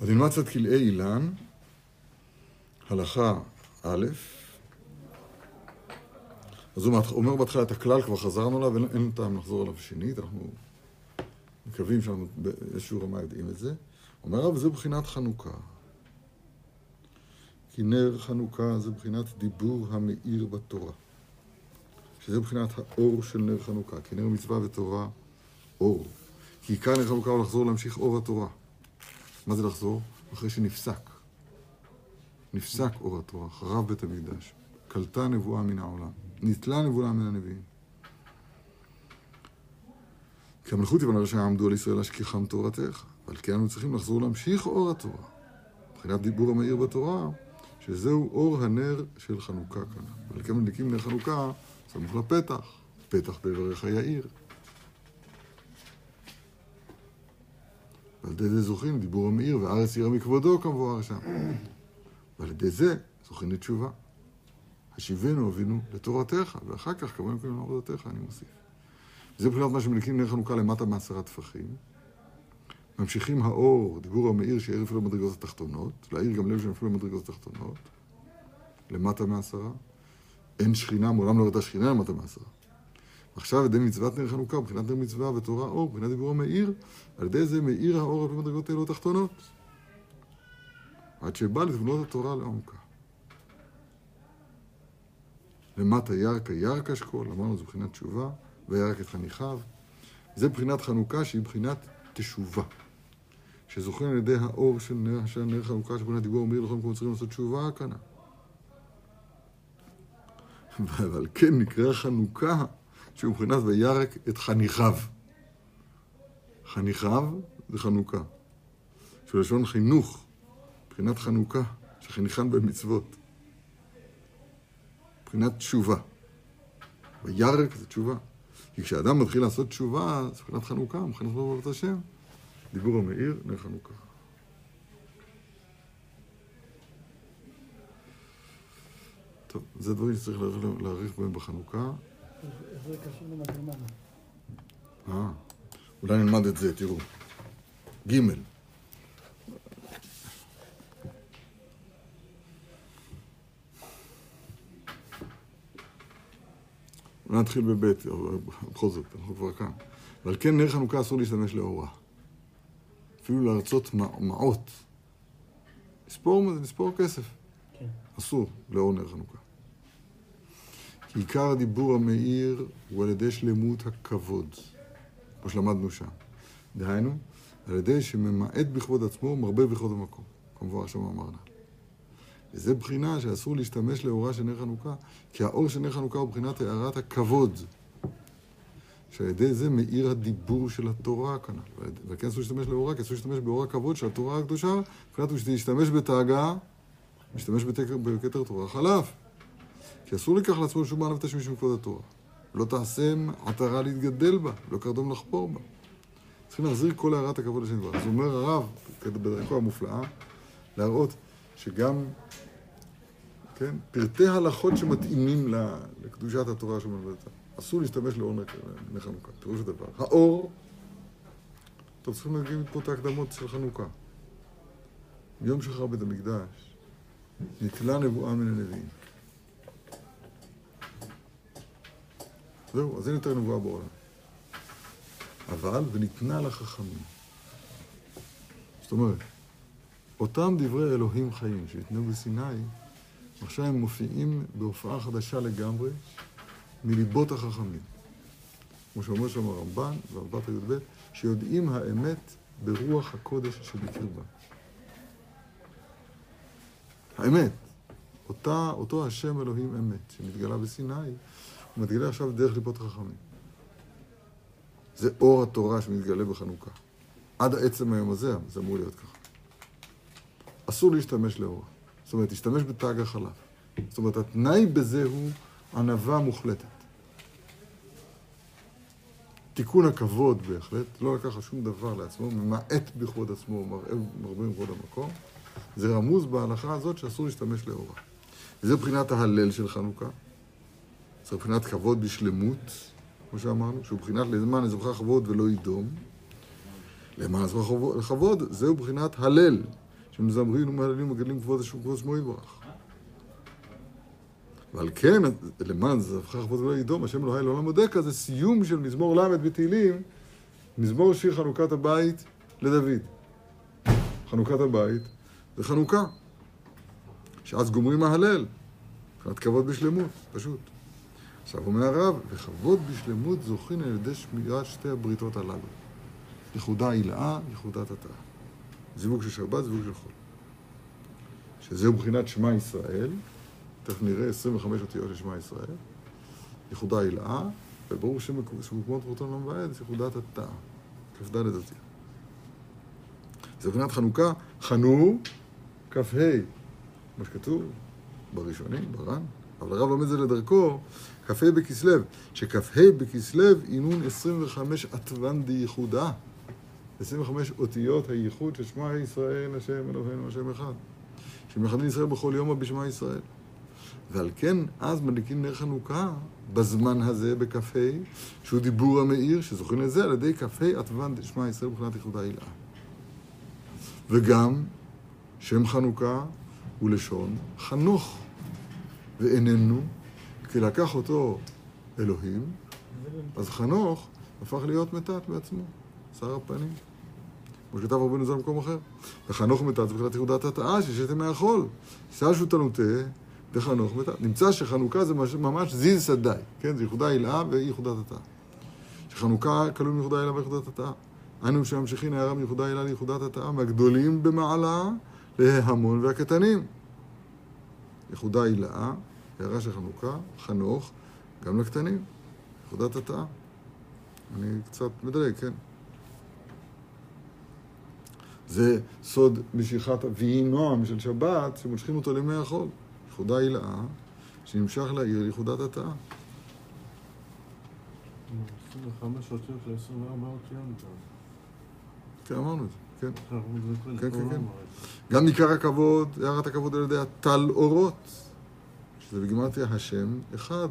אז נלמד קצת כלאי אילן, הלכה א', אז הוא אומר בהתחלה את הכלל, כבר חזרנו עליו, אין טעם לחזור עליו שנית, אנחנו מקווים שאנחנו באיזשהו רמה יודעים את זה. אומר רב, זה בחינת חנוכה. כי נר חנוכה זה בחינת דיבור המאיר בתורה. שזה בחינת האור של נר חנוכה. כי נר מצווה ותורה, אור. כי עיקר נר חנוכה הוא לחזור להמשיך אור התורה. מה זה לחזור? אחרי שנפסק. נפסק אור התורה, חרב בית המקדש. קלטה נבואה מן העולם. ניתלה נבואה מן הנביאים. כי המלכות יבנה רשע עמדו על ישראל השכיחם תורתך. אבל כי אנו צריכים לחזור להמשיך אור התורה. מבחינת דיבור המאיר בתורה, שזהו אור הנר של חנוכה כאן. אבל כי מדליקים נר חנוכה, סמוך לפתח. פתח בעברך יאיר. ועל ידי זה זוכים דיבור המאיר, והארץ יראה מכבודו כמבואר שם. ועל ידי זה זוכים לתשובה. השיבנו אבינו לתורתך, ואחר כך כמובן כולם לעבודתך, אני מוסיף. זה מבחינת מה שמדליקים נר חנוכה למטה מעשרה טפחים. ממשיכים האור, דיבור המאיר שיעיר אפילו למדרגות התחתונות, להעיר גם לב שהם אפילו למדרגות התחתונות, למטה מעשרה, אין שכינה, מעולם לא ראתה שכינה למטה מעשרה. עכשיו ידי מצוות נר חנוכה, מבחינת נר מצווה ותורה אור, מבחינת דיבור המאיר, על ידי זה מאיר האור על מדרגות האלו התחתונות, עד שבא לתבונות התורה לעומקה. למטה ירקה, ירקה שכל, אמרנו זו בחינת תשובה, וירק את חניכיו, זה בחינת חנוכה שהיא בחינת תשובה, שזוכים על ידי האור של נר, של נר חנוכה, שבו הדיבור המאיר לכם כמו צריכים לעשות תשובה כאן. אבל כן נקרא חנוכה, שהוא מבחינת וירק את חניכיו. חניכיו זה חנוכה, שהוא לשון חינוך, מבחינת חנוכה, שחניכן במצוות. מבחינת תשובה, וירק זה תשובה. כי כשאדם מתחיל לעשות תשובה, זה מבחינת חנוכה, מבחינת בעבודת השם, דיבור המאיר, נר חנוכה. טוב, זה דברים שצריך להעריך בהם בחנוכה, איך זה קשור למגלמנה? אה, אולי נלמד את זה, תראו. ג' נתחיל בבית, בכל זאת, אנחנו כבר כאן. אבל כן, נר חנוכה אסור להשתמש לאורה. אפילו לארצות מעות. לספור מה זה? לספור כסף. כן. אסור לאור נר חנוכה. כי עיקר הדיבור המאיר הוא על ידי שלמות הכבוד, כמו שלמדנו שם. דהיינו, על ידי שממעט בכבוד עצמו, מרבה בכבוד המקום. כמובן, שם אמרנו. וזו בחינה שאסור להשתמש לאורה של נר חנוכה, כי האור של נר חנוכה הוא בחינת הארת הכבוד. שעל ידי זה מאיר הדיבור של התורה כאן. וכן אסור להשתמש לאורה, כי אסור להשתמש באור הכבוד של התורה הקדושה, מבחינת הוא שתשתמש בתאגה, משתמש בכתר תורה חלף. כי אסור לקח לעצמו שום מענב תשמיש מכבוד התורה. לא תעשם עטרה להתגדל בה, לא קרדום לחפור בה. צריכים להחזיר כל הארת הכבוד לשני דבר. אז אומר הרב, בדרכו המופלאה, להראות שגם כן, פרטי הלכות שמתאימים לקדושת התורה שמלבדתה. אסור להשתמש לאור נר חנוכה. תראו שזה דבר. האור, אתם צריכים להגיד פה את ההקדמות של חנוכה. ביום שחרב בית המקדש, נתלה נבואה מן הנביאים. זהו, אז אין יותר נבואה בעולם. אבל, וניתנה לחכמים. זאת אומרת, אותם דברי אלוהים חיים שהתנו בסיני, עכשיו הם מופיעים בהופעה חדשה לגמרי מליבות החכמים. כמו שאומר שם הרמב"ן והרמב"ת הי"ב, שיודעים האמת ברוח הקודש שבקרבה. האמת, אותה, אותו השם אלוהים אמת שמתגלה בסיני, הוא מתגלה עכשיו דרך ליבות החכמים. זה אור התורה שמתגלה בחנוכה. עד עצם היום הזה, זה אמור להיות ככה. אסור להשתמש לאור. זאת אומרת, תשתמש בתג החלף. זאת אומרת, התנאי בזה הוא ענווה מוחלטת. תיקון הכבוד בהחלט, לא לקחה שום דבר לעצמו, ממעט בכבוד עצמו, מרבה בכבוד המקום. זה רמוז בהלכה הזאת שאסור להשתמש לאורה. וזה בחינת ההלל של חנוכה. זה בחינת כבוד בשלמות, כמו שאמרנו, שהוא בחינת למען לזבחה כבוד ולא ידום. למען לזבחה כבוד, זהו בחינת הלל. שמזמרים ומהללים ומגדלים כבוד השם שמו יברך. ועל כן, למען זבחך כבוד ולא ידום, השם אלוהי לעולם עודך, זה סיום של מזמור למד בתהילים, מזמור שיר חנוכת הבית לדוד. חנוכת הבית זה חנוכה, שאז גומרים מהלל, מבחינת כבוד בשלמות, פשוט. עכשיו אומר הרב, וכבוד בשלמות זוכין על ידי שמירת שתי הבריתות הללו. ייחודה הילאה, ייחודת התאה. זיווג של שבת, זיווג של חול. שזהו בחינת שמה ישראל, תכף נראה עשרים וחמש אותיות של שמה ישראל, ייחודה הילאה, וברור שמקומו תחורתון למבעד, זה ייחודת התא, כ"ד אותיות. זה בחינת חנוכה, חנו, כ"ה, כמו שכתוב, בראשונים, ברן, אבל הרב לומד זה לדרכו, כ"ה בכסלו, שכ"ה בכסלו אינון עשרים וחמש עתוון די ייחודה, עשרים וחמש אותיות הייחוד ששמע ישראל, השם אלוהינו, השם אחד. שמייחדים ישראל בכל יום בשמע ישראל. ועל כן, אז מדליקים נר חנוכה בזמן הזה, בכ"ה, שהוא דיבור המאיר, שזוכרים לזה על ידי כ"ה עתוון שמע ישראל בבחינת ייחוד ההילאה. וגם, שם חנוכה הוא לשון חנוך, ואיננו, כי לקח אותו אלוהים, אז חנוך הפך להיות מתת בעצמו. שר הפנים, כמו שכתב רבנו ז"ל במקום אחר. וחנוך מתת, זה בחינת ייחודת התאה, ששתם מהחול. ששו תלותה, וחנוך מתת. נמצא שחנוכה זה ממש זיז שדי, כן? זה ייחודה הילאה וייחודת התאה. שחנוכה כלול מייחודה הילאה וייחודת התאה. אנו שממשיכים הערה מייחודה הילאה לייחודת התאה, מהגדולים במעלה להמון והקטנים. ייחודה הילאה, הערה של חנוכה, חנוך, גם לקטנים. ייחודת התאה. אני קצת מדלג, כן? זה סוד משיכת אבי נועם של שבת, שמושכים אותו לימי החול. ייחודה הילאה, שנמשך לעיר ייחודת התאה. עשרים וחמש אותיות ל-עשרים וארבע אותיות. כן, אמרנו את זה, כן. כן, כן, כן. גם עיקר הכבוד, הערת הכבוד על ידי הטל אורות, שזה בגימטריה השם אחד.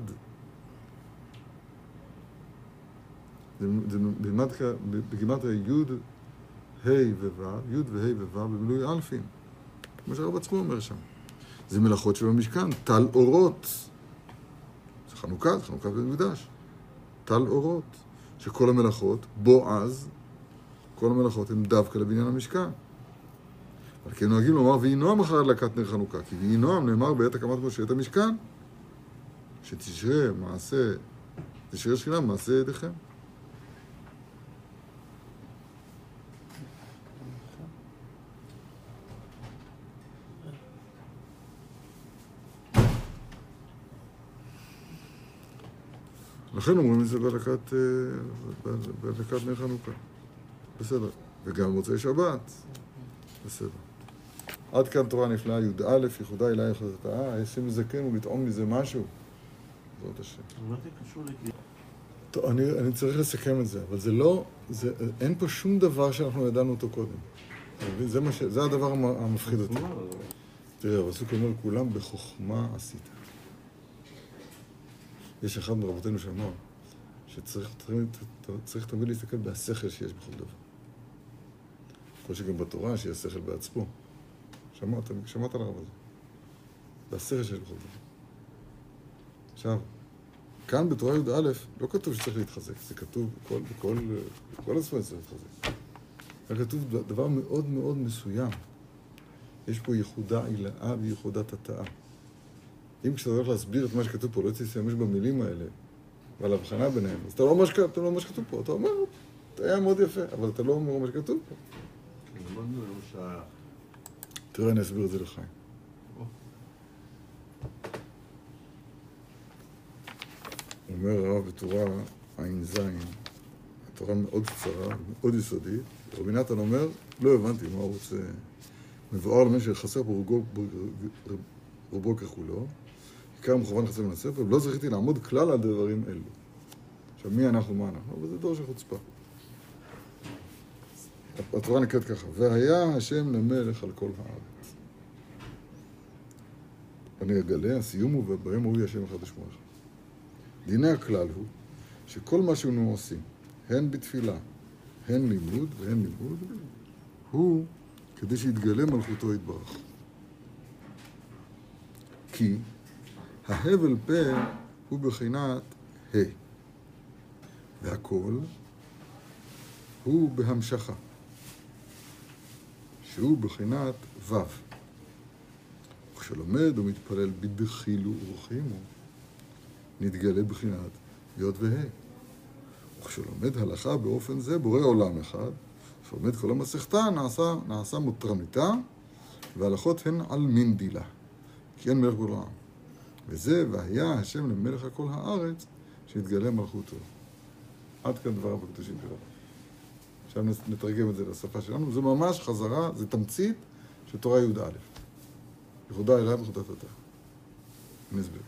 זה בגימטריה י' ה' וו', י' וה' וו' במילוי אלפים. כמו שהרב עצמו אומר שם. זה מלאכות שבמשכן, טל אורות. זה חנוכה, זה חנוכה במקדש. טל אורות. שכל המלאכות, בו אז, כל המלאכות הן דווקא לבניין המשכן. אבל כי נוהגים לומר, ויהי נועם אחר הדלקת נר חנוכה, כי ויהי נועם נאמר בעת הקמת משה את המשכן, שתשרה מעשה, תשרה שכינה מעשה ידיכם. לכן אומרים את זה בהדלקת נר חנוכה. בסדר. וגם מוצאי שבת. בסדר. עד כאן תורה נפלאה, י"א, ייחודה אליי החלטתה, הישים לזקן ולטעום מזה משהו. זאת השם. אמרתי קשור לגיל. טוב, אני צריך לסכם את זה, אבל זה לא, אין פה שום דבר שאנחנו ידענו אותו קודם. זה הדבר המפחיד אותי. תראה, הפסוק אומר לכולם, בחוכמה עשית. יש אחד מרבותינו שאמר, שצריך תמיד להסתכל בהשכל שיש בכל דבר. כל שגם בתורה שיש שכל בעצמו. שמעת, שמעת על הרב הזה. בהשכל שיש בכל דבר. עכשיו, כאן בתורה י' א' לא כתוב שצריך להתחזק, זה כתוב בכל, בכל, בכל הספרים צריך להתחזק. רק כתוב דבר מאוד מאוד מסוים. יש פה ייחודה עילאה וייחודת התאה. אם כשאתה הולך להסביר את מה שכתוב פה, לא יצא להשתמש במילים האלה, ועל הבחנה ביניהם, אז אתה לא אומר מה שכתוב פה, אתה אומר, זה היה מאוד יפה, אבל אתה לא אומר מה שכתוב פה. תראה, אני אסביר את זה לחיים. אומר הרב בתורה עין זין, התורה מאוד קצרה, מאוד יסודית, רבי נתן אומר, לא הבנתי מה הוא רוצה, מבואר למי שחסר ברוגו, רובו ככולו, עיקר מכוון חסר מן הספר, ולא זכיתי לעמוד כלל על דברים אלו. עכשיו, מי אנחנו, מה אנחנו? אבל זה דור של חוצפה. התורה נקראת ככה, והיה השם למלך על כל הארץ. אני אגלה, הסיום הוא, ובהם הוא יהיה השם אחד לשמו אחד. דיני הכלל הוא, שכל מה שאנו עושים, הן בתפילה, הן לימוד, והן לימוד, הוא כדי שיתגלה מלכותו יתברך. כי ההבל פה הוא בחינת ה, והכל הוא בהמשכה, שהוא בחינת ו. וכשלומד הוא מתפלל בדחילו ורחימו, נתגלה בחינת יוד וה. וכשלומד הלכה באופן זה, בורא עולם אחד, כשלומד כל המסכתה, נעשה, נעשה מותרמיתה, והלכות הן על מין דילה. כי אין מלך בלעם. וזה, והיה השם למלך הכל הארץ, שהתגלה מלכותו. עד כאן דבריו הקדושים שלנו. עכשיו נתרגם את זה לשפה שלנו. זה ממש חזרה, זה תמצית של תורה י' א'. ייחודה אליי וייחודת התא. אני אסביר.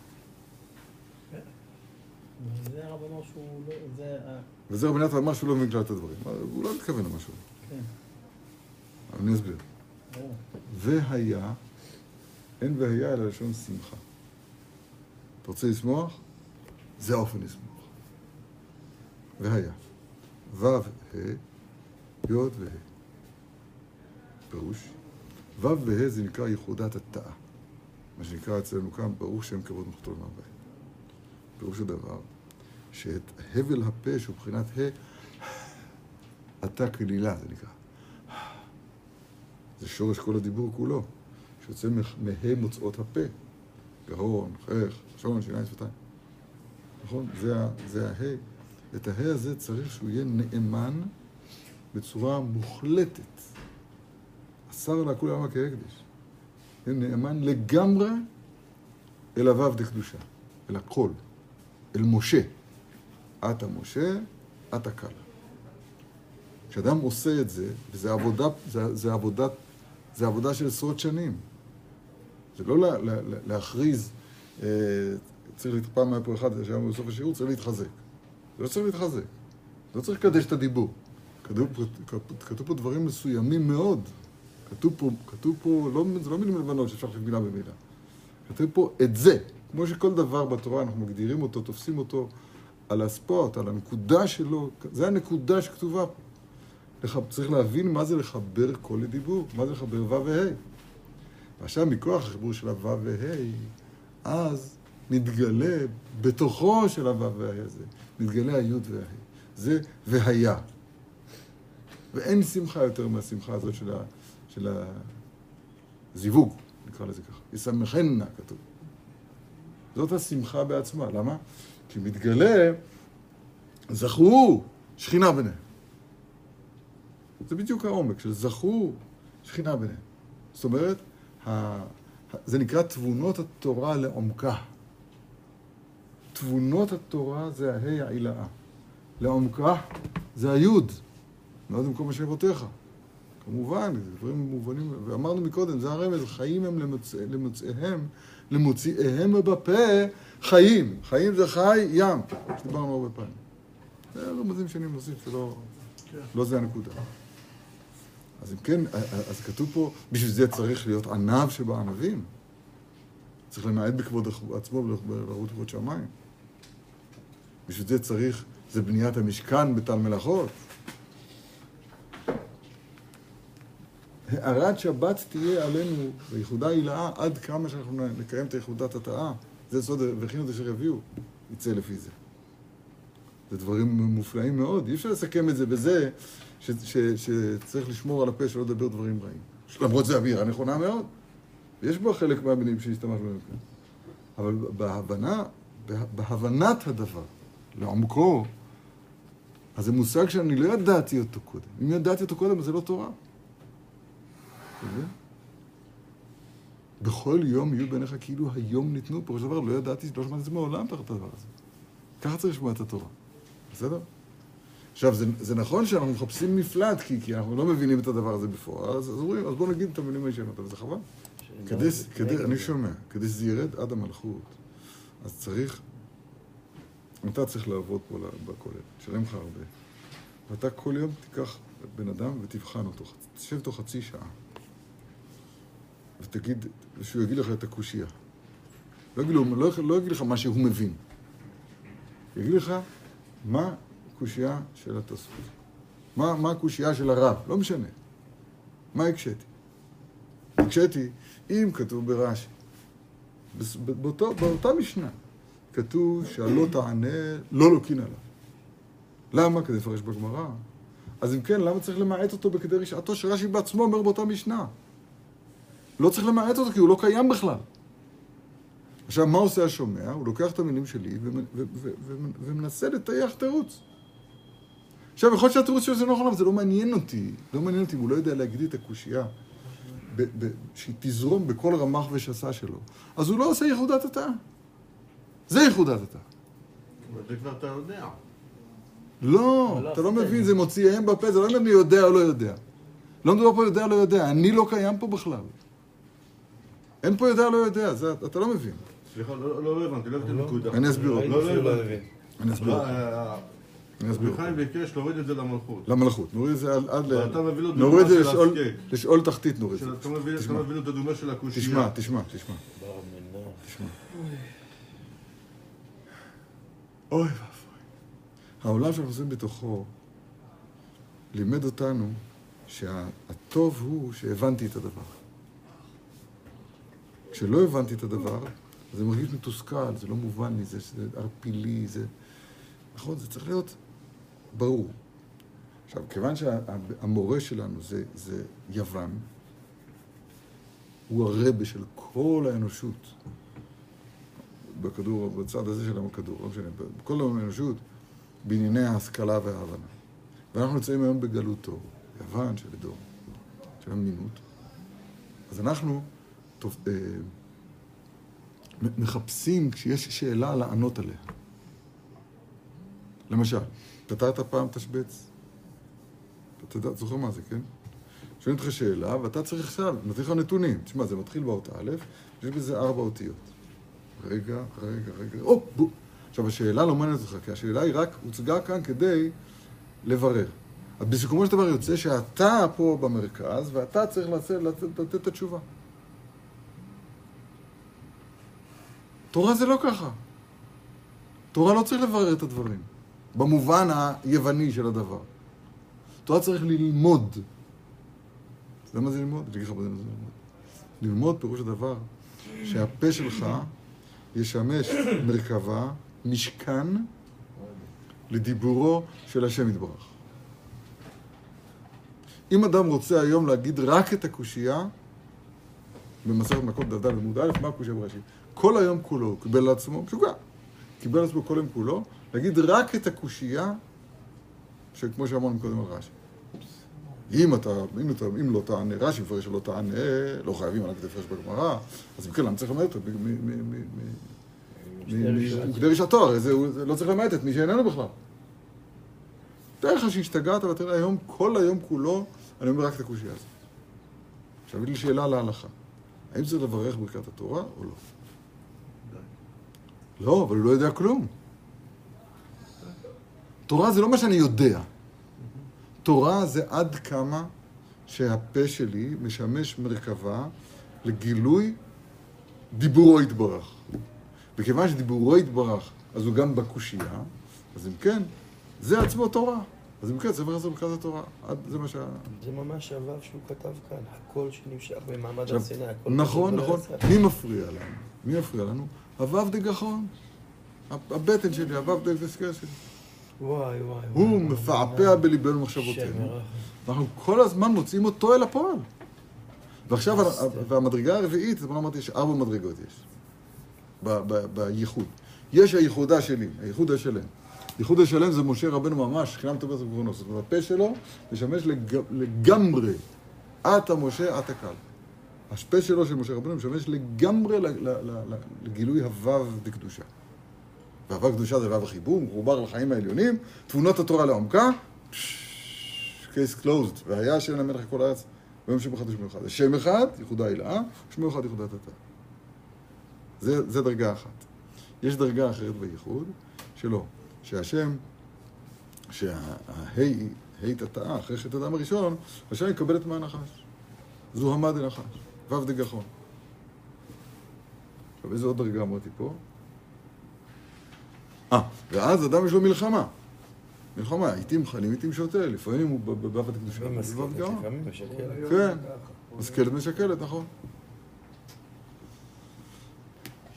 וזה הרב אמר שהוא לא... וזה הרב נתן אמר שהוא לא מבין כלל את הדברים. הוא לא מתכוון למשהו. כן. אני אסביר. והיה... אין והיה אלא לשון שמחה. אתה רוצה לשמוח? זה האופן לשמוח. והיה. וו, ה, יוד וה. פירוש. וו וה זה נקרא ייחודת התאה. מה שנקרא אצלנו כאן, ברוך שם כבוד מלכותו לעולם ועד. פירוש הדבר, שאת הבל הפה שהוא בחינת ה, התא כלילה זה נקרא. זה שורש כל הדיבור כולו. שיוצא מהם מוצאות הפה, גרון, חייך, שון, שיניים, שפתיים. נכון? זה, זה ההי. את ההי הזה צריך שהוא יהיה נאמן בצורה מוחלטת. אסר לה כולה כהקדש. יהיה נאמן לגמרי אל הוו דקדושה, אל הכל, אל משה. אתה משה, אתה קל. כשאדם עושה את זה, וזה עבודה, זה, זה עבודת, זה עבודה של עשרות שנים. זה לא לה, לה, להכריז, אה, צריך פעם היה פה אחד, שהיום בסוף השיעור, צריך להתחזק. זה לא צריך להתחזק. לא צריך לקדש את הדיבור. כתוב, כתוב פה דברים מסוימים מאוד. כתוב פה, כתוב פה לא, זה לא מילים לבנות שאפשר להגיד מילה במילה. כתוב פה את זה. כמו שכל דבר בתורה אנחנו מגדירים אותו, תופסים אותו, על הספורט, על הנקודה שלו, זה הנקודה שכתובה פה. לח... צריך להבין מה זה לחבר כל לדיבור, מה זה לחבר ו' וה'. ועכשיו מכוח החיבור של הו' וה', אז נתגלה בתוכו של הו' וה' הזה, נתגלה היוד וה'. זה והיה. ואין שמחה יותר מהשמחה הזאת של, ה... של הזיווג, נקרא לזה ככה. ישמחנה, כתוב. זאת השמחה בעצמה, למה? כי מתגלה, זכו שכינה ביניהם. זה בדיוק העומק של זכו שכינה ביניהם. זאת אומרת, זה נקרא תבונות התורה לעומקה. תבונות התורה זה ההי העילאה. לעומקה זה היוד. מאוד במקום משאבותיך. כמובן, זה דברים מובנים, ואמרנו מקודם, זה הרמז, חיים הם למצא, למצאיהם, למוציאיהם בפה, חיים. חיים זה חי ים, שדיברנו הרבה פעמים. זה רמזים שאני מוסיף, שלא, לא זה הנקודה. אז אם כן, אז כתוב פה, בשביל זה צריך להיות ענב שבענבים. צריך למעט בכבוד עצמו ולראות כבוד שמיים. בשביל זה צריך, זה בניית המשכן בתל מלאכות. הערת שבת תהיה עלינו, וייחודה הילאה, עד כמה שאנחנו נקיים את ייחודת התאה. זה סוד, וכינו את אשר יביאו, יצא לפי זה. זה דברים מופלאים מאוד. אי אפשר לסכם את זה בזה ש- ש- ש- שצריך לשמור על הפה שלא לדבר דברים רעים. למרות זה אמירה נכונה מאוד. ויש בו חלק מהמינים שהשתמש בהם כאן. אבל בהבנה, בה, בהבנת הדבר, לעומקו, אז זה מושג שאני לא ידעתי אותו קודם. אם ידעתי אותו קודם, אז זה לא תורה. בכל יום יהיו בעיניך כאילו היום ניתנו, פרוש דבר, לא ידעתי, לא שמעתי את זה מעולם תחת הדבר הזה. ככה צריך לשמוע את התורה, בסדר? עכשיו, זה, זה נכון שאנחנו מחפשים מפלט, כי, כי אנחנו לא מבינים את הדבר הזה בפועל, אז, אז, אז בואו נגיד את המילים הישנות, אבל זה חבל. כדי, כדי, אני שומע, כדי שזה ירד עד המלכות, אז צריך, אתה צריך לעבוד פה בכולל, שלם לך הרבה. ואתה כל יום תיקח בן אדם ותבחן אותו, תשב אותו חצי שעה. ותגיד, שהוא יגיד לך את הקושייה. לא יגיד, לו, לא, לא יגיד לך מה שהוא מבין. יגיד לך מה הקושייה של התוספות. מה, מה הקושייה של הרב, לא משנה. מה הקשיתי? הקשיתי, אם כתוב ברש"י, באותו, באותה משנה, כתוב שהלא תענה, לא לוקין עליו. למה? כדי לפרש בגמרא. אז אם כן, למה צריך למעט אותו בכדי רשעתו שרש"י בעצמו אומר באותה משנה? לא צריך למעט אותו, כי הוא לא קיים בכלל. עכשיו, מה עושה השומע? הוא לוקח את המילים שלי ומנסה לטייח תירוץ. עכשיו, יכול להיות שהתירוץ שלו זה לא נכון, זה לא מעניין אותי. לא מעניין אותי, הוא לא יודע להגדיל את הקושייה, שהיא תזרום בכל רמח ושסה שלו. אז הוא לא עושה ייחודת התא. זה ייחודת התא. זה כבר אתה יודע. לא, אתה לא מבין, זה מוציא הם בפה, זה לא אומר אני יודע או לא יודע. לא מדובר פה יודע, לא יודע. אני לא קיים פה בכלל. אין פה יודע, לא יודע. זה, אתה לא מבין. סליחה, לא, לא הבנתי, לא הבנתי נקודה. אני אסביר אותו. לא, לא מבין. אני אסביר אותו. מיכאל ביקש להוריד את זה למלכות. למלכות. נוריד את זה עד ל... אתה מביא לו את הדוגמה של ההסקק. לשאול תחתית נוריד את זה. אתה מביא לו את הדוגמה של הקושייה. תשמע, תשמע, תשמע. תשמע. אוי ואבוי. העולם שאנחנו עושים בתוכו לימד אותנו שהטוב הוא שהבנתי את הדבר. כשלא הבנתי את הדבר, זה מרגיש מתוסכל, זה לא מובן לי, זה ערפילי, זה... נכון, זה צריך להיות ברור. עכשיו, כיוון שהמורה שלנו זה, זה יוון, הוא הרב של כל האנושות, בכדור, בצד הזה של הכדור, לא משנה, בכל האנושות, בענייני ההשכלה וההבנה. ואנחנו נמצאים היום בגלותו. יוון של הדור, של המינות. אז אנחנו טוב, אה, מחפשים כשיש שאלה לענות עליה. למשל, פתרת פעם תשבץ. אתה יודע, זוכר מה זה, כן? שואלים אותך שאלה, ואתה צריך עכשיו, נתן לך נתונים. תשמע, זה מתחיל באות א', יש בזה ארבע אותיות. רגע, רגע, רגע, או, בו. עכשיו, השאלה לא מעניינת אותך, כי השאלה היא רק הוצגה כאן כדי לברר. אז בסיכומו של דבר יוצא שאתה פה במרכז, ואתה צריך לתת את התשובה. תורה זה לא ככה. תורה לא צריך לברר את הדברים, במובן היווני של הדבר. תורה צריך ללמוד. זה מה זה ללמוד? אני אגיד לך מה זה ללמוד. ללמוד פירוש הדבר, שהפה שלך ישמש מרכבה, משכן, לדיבורו של השם יתברך. אם אדם רוצה היום להגיד רק את הקושייה, במסכת מכות דף ד' עמוד א', מה הקושייה ברש"י? כל היום כולו, הוא קיבל לעצמו, שוגע, קיבל לעצמו כל היום כולו, להגיד רק את הקושייה, שכמו שאמרנו קודם על רש"י. אם אתה, אם אתה, אם לא תענה, רש"י מפרש שלא תענה, לא חייבים עליו כתפרש בגמרא, אז אם כן, למה צריך למעט אותו? כדי ראשת תואר, לא צריך למעט את מי שאיננו בכלל. תאר לך שהשתגעת, אבל תראה היום, כל היום כולו, אני אומר רק את הקושייה הזאת. עכשיו, יש לי שאלה על ההלכה. האם צריך לברך ברכת התורה או לא? לא, אבל הוא לא יודע כלום. תורה זה לא מה שאני יודע. תורה זה עד כמה שהפה שלי משמש מרכבה לגילוי דיבורו יתברך. וכיוון שדיבורו יתברך, אז הוא גם בקושייה, אז אם כן, זה עצמו תורה. אז אם כן, ספר הזה ברכת התורה, זה מה שה... זה ממש הוו שהוא כתב כאן, הכל שנמשך במעמד הסיני, הכל... נכון, נכון. מי מפריע לנו? מי מפריע לנו? הוו דגחון. הבטן שלי, הוו דגחון שלי. וואי, וואי. הוא מפעפע בליבנו מחשבותינו. ואנחנו כל הזמן מוצאים אותו אל הפועל. ועכשיו, והמדרגה הרביעית, זאת אומרת, יש ארבע מדרגות יש. בייחוד. יש הייחודה שלי, הייחודה שלהם. ייחוד השלם זה משה רבנו ממש, חינם תבס וגבונו, זאת אומרת, הפה שלו משמש לג... לגמרי, אתה משה, אתה קל. הפה שלו של משה רבנו משמש לגמרי לגילוי הוו דקדושה. והוו דקדושה זה וו החיבור, מרובר לחיים העליונים, תבונות התורה לעומקה, קייס קלוזד, והיה השם למלך כל הארץ, ביום שם אחד ושם אחד. זה שם אחד, ייחודה הילאה, ושם אחד ייחודה תתה. זה, זה דרגה אחת. יש דרגה אחרת בייחוד, שלא. שהשם, שההי, הי תתאה, אחרי חטא אדם הראשון, השם יקבלת מהנחש. זו המד הנחש, וו דגחון. עכשיו, איזו עוד דרגה אמרתי פה? אה, ואז אדם יש לו מלחמה. מלחמה, עיתים חנים, עיתים שוטה, לפעמים הוא בבב הדקדושה, בבב דגחון. לפעמים משקלת. כן, משקלת משקלת, נכון.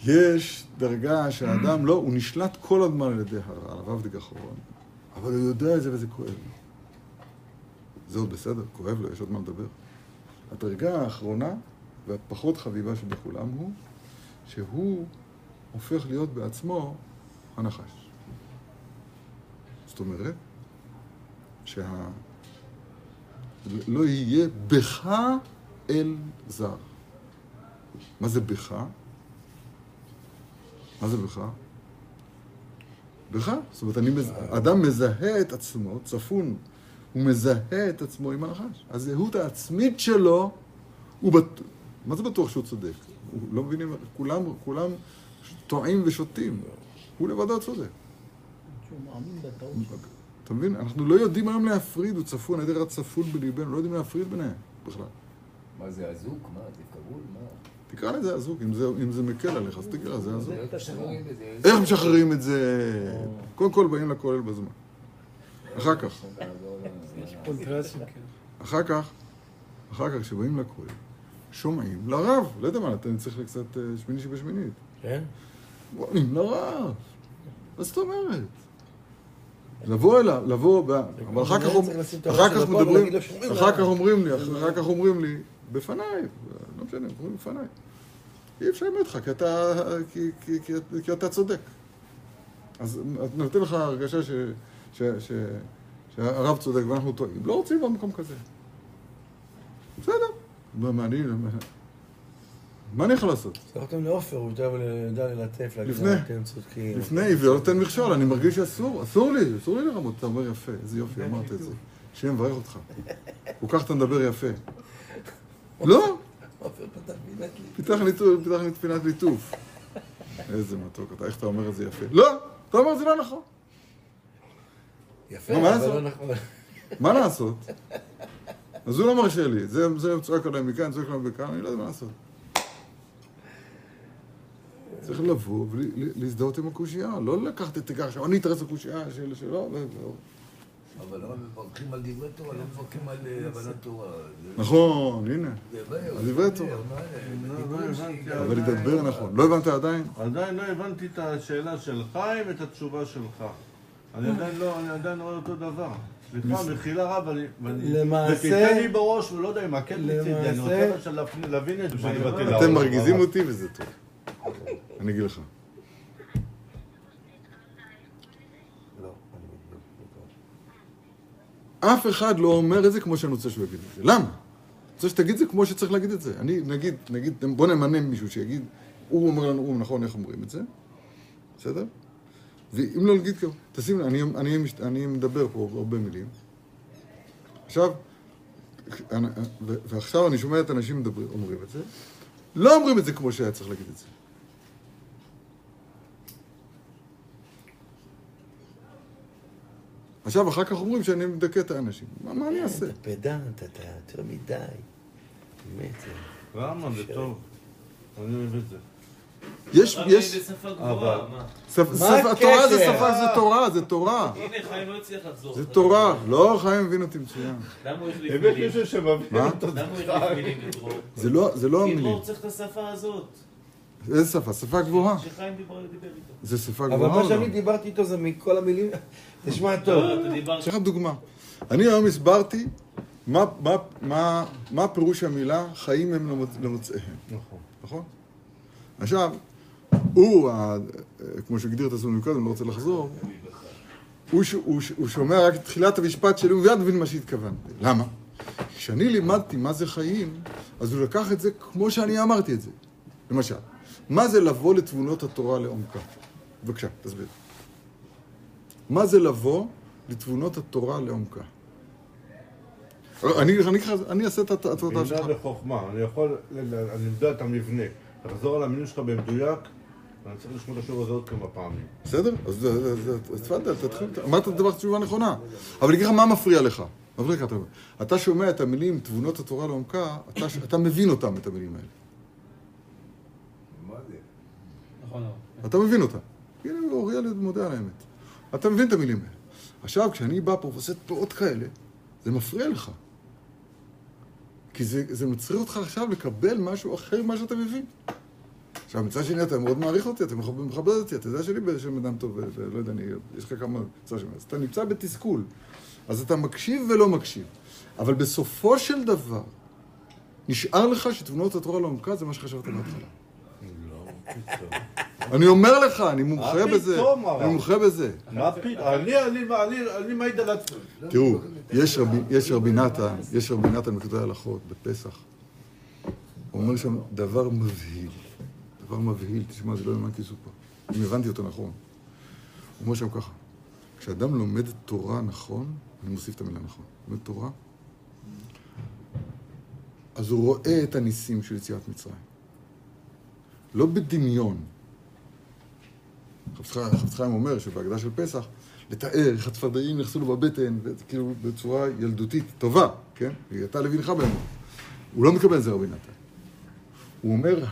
יש דרגה שהאדם לא, הוא נשלט כל הזמן על ידי הרע, הוו דגחון, אבל הוא יודע את זה וזה כואב לו. זה עוד בסדר, כואב לו, יש עוד מה לדבר. הדרגה האחרונה והפחות חביבה שבכולם הוא, שהוא הופך להיות בעצמו הנחש. זאת אומרת, שלא יהיה בך אל זר. מה זה בך? מה זה בך? בך? זאת אומרת, אני מז... אדם מזהה את עצמו, צפון, הוא מזהה את עצמו עם הנחש. הזהות העצמית שלו, הוא בט... מה זה בטוח שהוא צודק? הוא לא מבינים, כולם, כולם טועים ושותים. הוא לבדו צודק. שהוא מאמין בטעות. אתה מבין? אנחנו לא יודעים היום להפריד, הוא צפון, הידר הצפון בליבנו, לא יודעים להפריד ביניהם בכלל. מה זה הזוק? מה? זה כבול? מה? תקרא לזה הזוק, אם זה מקל עליך, אז תקרא, זה הזוק. איך משחררים את זה? קודם כל באים לכולל בזמן. אחר כך. אחר כך, אחר כך שבאים לכולל, שומעים לרב. לא יודע מה, אתה צריך לקצת שמיני שבשמינית. כן? בואים לרב. אז זאת אומרת. לבוא אליו, לבוא, אבל אחר כך מדברים, אחר כך אומרים לי, אחר כך אומרים לי, בפניי, לא משנה, קוראים בפניי. אי אפשר אמת לך, כי אתה, כי, כי, כי, כי אתה צודק. אז נותן לך הרגשה ש, ש, ש, שהרב צודק ואנחנו טועים. לא רוצים במקום כזה. בסדר. מה אני... מה אני יכול לעשות? תלכתם לאופר, הוא יודע ללטף, להגיד למה אתם צודקים. לפני, ולא תן מכשול, אני מרגיש שאסור, אסור לי, אסור לי לרמות. אתה אומר יפה, איזה יופי, אמרת את זה. שיהיה מברך אותך. הוא כך אתה מדבר יפה. לא? פיתח פינת ליטוף. איזה מתוק, אתה איך אתה אומר את זה יפה? לא, אתה אומר את זה לא נכון. יפה, אבל לא נכון. מה לעשות? אז הוא לא מרשה לי, זה צועק עליהם מכאן, צועק עליהם מכאן, אני לא יודע מה לעשות. צריך לבוא ולהזדהות עם הקושייה, לא לקחת את תיקח שאני אתרס הקושייה שלו. אבל למה מברכים על דברי תורה, לא מברכים על הבנת תורה? נכון, הנה, על דברי תורה. אבל לדבר נכון. לא הבנת עדיין? עדיין לא הבנתי את השאלה של חיים ואת התשובה שלך. אני עדיין לא, אני עדיין רואה אותו דבר. סליחה, מחילה רב, ותיתן לי בראש ולא יודע אם הקט מצידי, אני רוצה להבין את זה. אתם מרגיזים אותי וזה טוב. אני אגיד לך. אף אחד לא אומר את זה כמו שאני רוצה שהוא יגיד את זה. למה? רוצה שתגיד את זה כמו שצריך להגיד את זה. אני, נגיד, נגיד, בוא נמנה מישהו שיגיד, הוא אומר לנו, הוא נכון, איך אומרים את זה? בסדר? ואם לא נגיד ככה, תשים, אני, אני, אני מדבר פה הרבה מילים. עכשיו, ועכשיו אני שומע את אנשים מדברים, אומרים את זה. לא אומרים את זה כמו שהיה צריך להגיד את זה. עכשיו, אחר כך אומרים שאני מדכא את האנשים. מה אני אעשה? אתה פדנט, אתה יותר מדי. באמת. למה? זה טוב. אני אוהב את זה. יש, יש... התורה זה שפה, זה תורה, זה תורה. הנה, חיים לא הצליח לחזור. זה תורה. לא, חיים מבין אותי מצוין. למה הוא החליף מילים? הבאת מישהו שמבין אותו. למה הוא החליף מילים לדרור? זה לא המילים. לדרור צריך את השפה הזאת. איזה שפה? שפה גבוהה. שחיים דיבר איתו. זה שפה גבוהה. אבל מה שאני דיברתי איתו זה מכל המילים... תשמע טוב. יש לך דוגמה. אני היום הסברתי מה פירוש המילה חיים הם למוצאיהם. נכון. נכון? עכשיו, הוא, כמו שהגדיר את עצמנו קודם, לא רוצה לחזור, הוא שומע רק את תחילת המשפט שלי, הוא מיד מבין מה שהתכוון. למה? כשאני לימדתי מה זה חיים, אז הוא לקח את זה כמו שאני אמרתי את זה. למשל, מה זה לבוא לתבונות התורה לעומקה? בבקשה, תסביר. מה זה לבוא לתבונות התורה לעומקה? אני אעשה את התודה שלך. מילה וחוכמה, אני יכול, אני יודע את המבנה. תחזור על המילים שלך במדויק, ואני צריך לשמוע את השוב הזה עוד כמה פעמים. בסדר? אז תפדל, תתחיל, אמרת דבר תשובה נכונה. אבל אני אגיד לך מה מפריע לך. מפריע לך, אתה שומע את המילים תבונות התורה לעומקה, אתה מבין אותם, את המילים האלה. מה זה? נכון, נכון. אתה מבין אותם. הנה, אוריה מודה על האמת. אתה מבין את המילים האלה. עכשיו, כשאני בא פה ועושה תנועות כאלה, זה מפריע לך. כי זה, זה מצריך אותך עכשיו לקבל משהו אחר ממה שאתה מבין. עכשיו, מצד שני, אתה מאוד מעריך אותי, אתה מכבד אותי, אתה יודע שאני באיזשהו אדם טוב, לא יודע, אני, יש לך כמה... אז אתה נמצא בתסכול. אז אתה מקשיב ולא מקשיב. אבל בסופו של דבר, נשאר לך שתבנות התורה לעומקה, זה מה שחשבת מההתחלה. אני אומר לך, אני מומחה בזה, אני מומחה בזה. אני מעיד על עצמי. תראו, יש רבי נתן, יש רבי נתן בכתבי הלכות בפסח. הוא אומר שם דבר מבהיל, דבר מבהיל, תשמע, זה לא יאמן כי יסופר. אם הבנתי אותו נכון. הוא אומר שם ככה, כשאדם לומד תורה נכון, אני מוסיף את המילה נכון, לומד תורה, אז הוא רואה את הניסים של יציאת מצרים. לא בדמיון. חפץ חיים אומר שבהגדה של פסח, לתאר איך הצפרדעים נכנסו לו בבטן, כאילו בצורה ילדותית טובה, כן? היא הייתה לבינך בהם. הוא לא מקבל את זה רבי נתן. הוא אומר,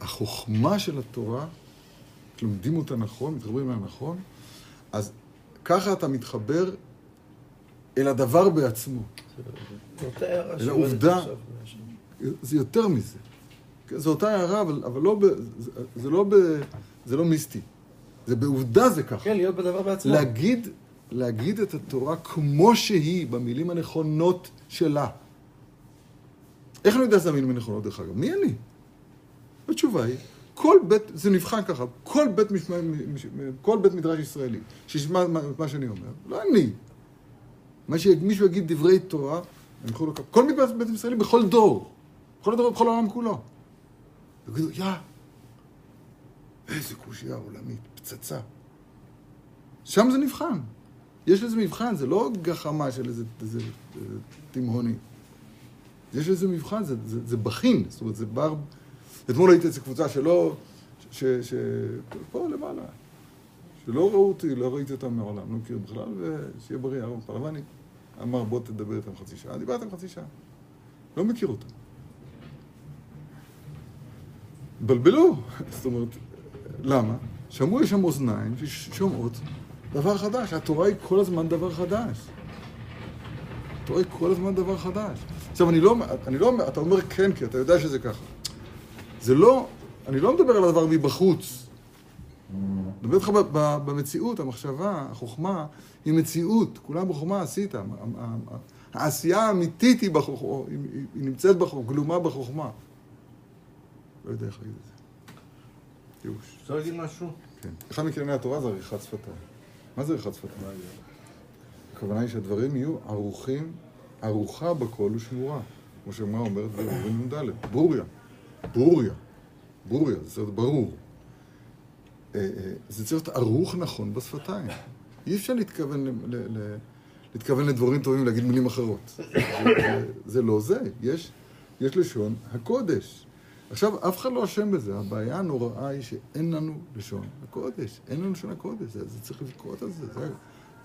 החוכמה של התורה, לומדים אותה נכון, מתחברים להם נכון, אז ככה אתה מתחבר אל הדבר בעצמו. אלא עובדה, זה יותר מזה. זו אותה הערה, אבל זה לא מיסטי. זה בעובדה זה ככה. כן, להיות בדבר בעצמו. להגיד את התורה כמו שהיא, במילים הנכונות שלה. איך אני יודע שזה המילים הנכונות דרך אגב? מי אני? התשובה היא, כל בית, זה נבחן ככה, כל בית מדרש ישראלי, שישמע מה שאני אומר, לא אני. מה שמישהו יגיד דברי תורה, כל בית ישראלי בכל דור, בכל הדור, בכל העולם כולו. יגידו, יא, איזה קושייה עולמית, פצצה. שם זה נבחן. יש לזה מבחן, זה לא גחמה של איזה תימהוני. יש לזה מבחן, זה בחין, זאת אומרת, זה בר... אתמול הייתי איזו קבוצה שלא... פה למעלה. שלא ראו אותי, לא ראיתי אותם מעולם, לא מכיר בכלל, ושיהיה בריא, אהרון פרלבני אמר, בוא תדבר איתם חצי שעה, דיברתם חצי שעה. לא מכיר אותם. בלבלו. זאת אומרת, למה? שמעו יש שם אוזניים ששומעות דבר חדש. התורה היא כל הזמן דבר חדש. התורה היא כל הזמן דבר חדש. עכשיו, אני לא, אני לא, אתה אומר כן, כי אתה יודע שזה ככה. זה לא, אני לא מדבר על הדבר מבחוץ. מדבר איתך במציאות, המחשבה, החוכמה, היא מציאות. כולה בחוכמה עשית. העשייה האמיתית היא בחוכמה, היא נמצאת בחוכמה, גלומה בחוכמה. לא יודע איך להגיד את זה. ייאוש. אפשר להגיד משהו? כן. אחד מכלמי התורה זה עריכת שפתיים. מה זה עריכת שפתיים? הכוונה היא שהדברים יהיו ערוכים, ערוכה בכל ושמורה. כמו שמה אומרת ברורים נ"ד. ברוריה. ברוריה. ברוריה. זה צריך להיות ברור. זה צריך להיות ערוך נכון בשפתיים. אי אפשר להתכוון לדברים טובים ולהגיד מילים אחרות. זה לא זה. יש לשון הקודש. עכשיו, אף אחד לא אשם בזה. הבעיה הנוראה היא שאין לנו לשון הקודש. אין לנו לשון הקודש. זה צריך לבכות על זה.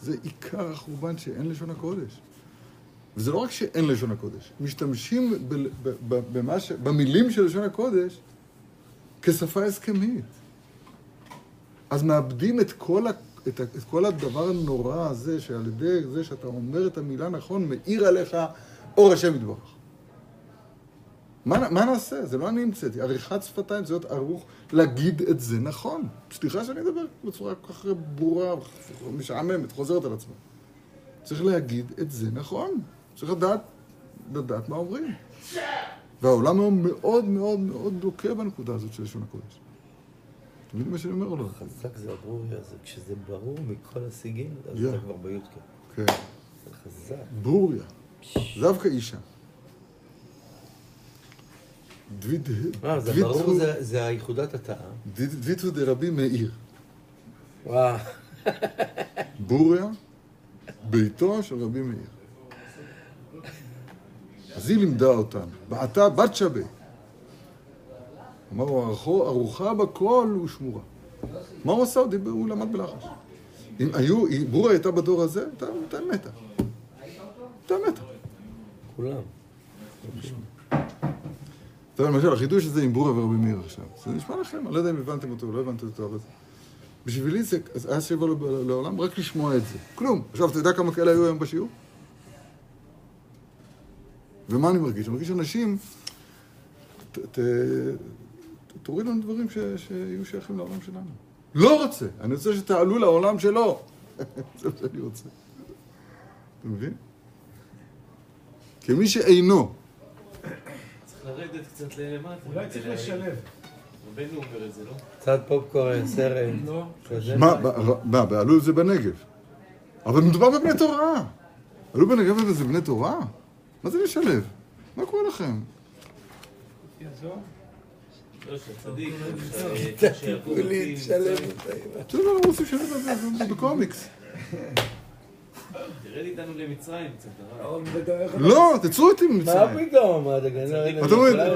זה עיקר החורבן שאין לשון הקודש. וזה לא רק שאין לשון הקודש. משתמשים במילים של לשון הקודש כשפה הסכמית. אז מאבדים את כל, את, את כל הדבר הנורא הזה, שעל ידי זה שאתה אומר את המילה נכון, מאיר עליך אור השם יתברך. מה, מה נעשה? זה לא אני המצאתי. עריכת שפתיים זה להיות ערוך להגיד את זה נכון. סליחה שאני אדבר בצורה כל כך ברורה, משעממת, חוזרת על עצמה. צריך להגיד את זה נכון. צריך לדעת, לדעת מה אומרים. והעולם הוא מאוד מאוד מאוד דוקה בנקודה הזאת של לשון הקודש. תמיד מה שאני אומר או לא? חזק זה הברור, כשזה ברור מכל השיגים, אז זה כבר ביודקה. כן. זה חזק. ברוריה. זו כאישה. אז הברור זה הייחודת התאה. דביטו דרבי מאיר. וואו. ברוריה, ביתו של רבי מאיר. אז היא לימדה אותנו. בעתה בת שבי. אמרו, ארוחה בכל ושמורה. מה הוא עשה? הוא למד בלחש. אם היו, ברוריה הייתה בדור הזה, אתה מתה. אתה מתה. כולם. אתה יודע, למשל, החידוש הזה עם ברוריה ורבי מאיר עכשיו. זה נשמע לכם, אני לא יודע אם הבנתם אותו, לא הבנתם אותו, אבל זה... בשבילי זה היה שבא לעולם רק לשמוע את זה. כלום. עכשיו, אתה יודע כמה כאלה היו היום בשיעור? ומה אני מרגיש? אני מרגיש אנשים... תוריד לנו דברים שיהיו שייכים לעולם שלנו. לא רוצה. אני רוצה שתעלו לעולם שלו. זה מה שאני רוצה. אתה מבין? כמי שאינו. צריך לרדת קצת למטה. אולי צריך לשלב. רבנו אומר את זה, לא? קצת פופקורן, סרט. מה, בעלו את זה בנגב. אבל מדובר בבני תורה. עלו בנגב וזה בני תורה? מה זה לשלב? מה קורה לכם? יעזור? לא, שצדיק, שיקולים, שלב אותה. תודה, אנחנו עושים שלב את זה בקומיקס. תראה לי איתנו למצרים קצת, הרב. לא, תצאו אותי ממצרים. מה פתאום? אתה אומר,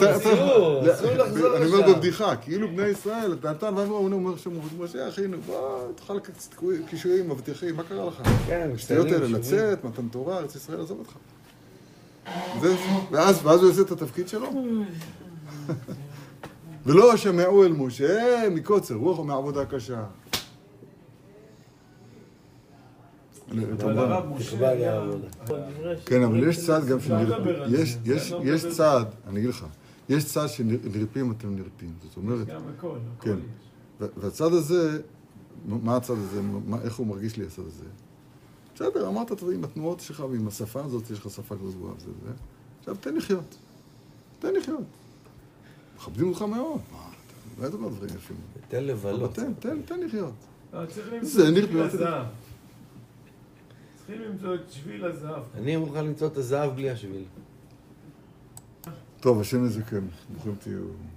אני אומר בבדיחה, כאילו בני ישראל, אתה נתן ואברהם אומר שם, משה, אחינו, בוא, תאכל קצת קישואים, מבטיחים, מה קרה לך? שתיות האלה, לצאת, מתן תורה, ארץ ישראל, עזוב אותך. ואז הוא עושה את התפקיד שלו. ולא שמעו אל משה מקוצר רוח או מעבודה קשה. כן, אבל יש צעד גם שנרפים. יש צעד, אני אגיד לך, יש צעד שנרפים אתם נרפים. זאת אומרת, כן. והצעד הזה, מה הצעד הזה, איך הוא מרגיש לי הצעד הזה? בסדר, אמרת את זה עם התנועות שלך ועם השפה הזאת, יש לך שפה כזו זבועה וזה וזה. עכשיו, תן לחיות. תן לחיות. מכבדים אותך מאוד. מה, אתה לא יודע דברים יפים. תן לבלות. תן, תן, תן לחיות. זה נרפים את זה. צריכים למצוא את שביל הזהב. אני מוכן למצוא את הזהב בלי השביל. טוב, השם הזה כן, ברוכים תהיו.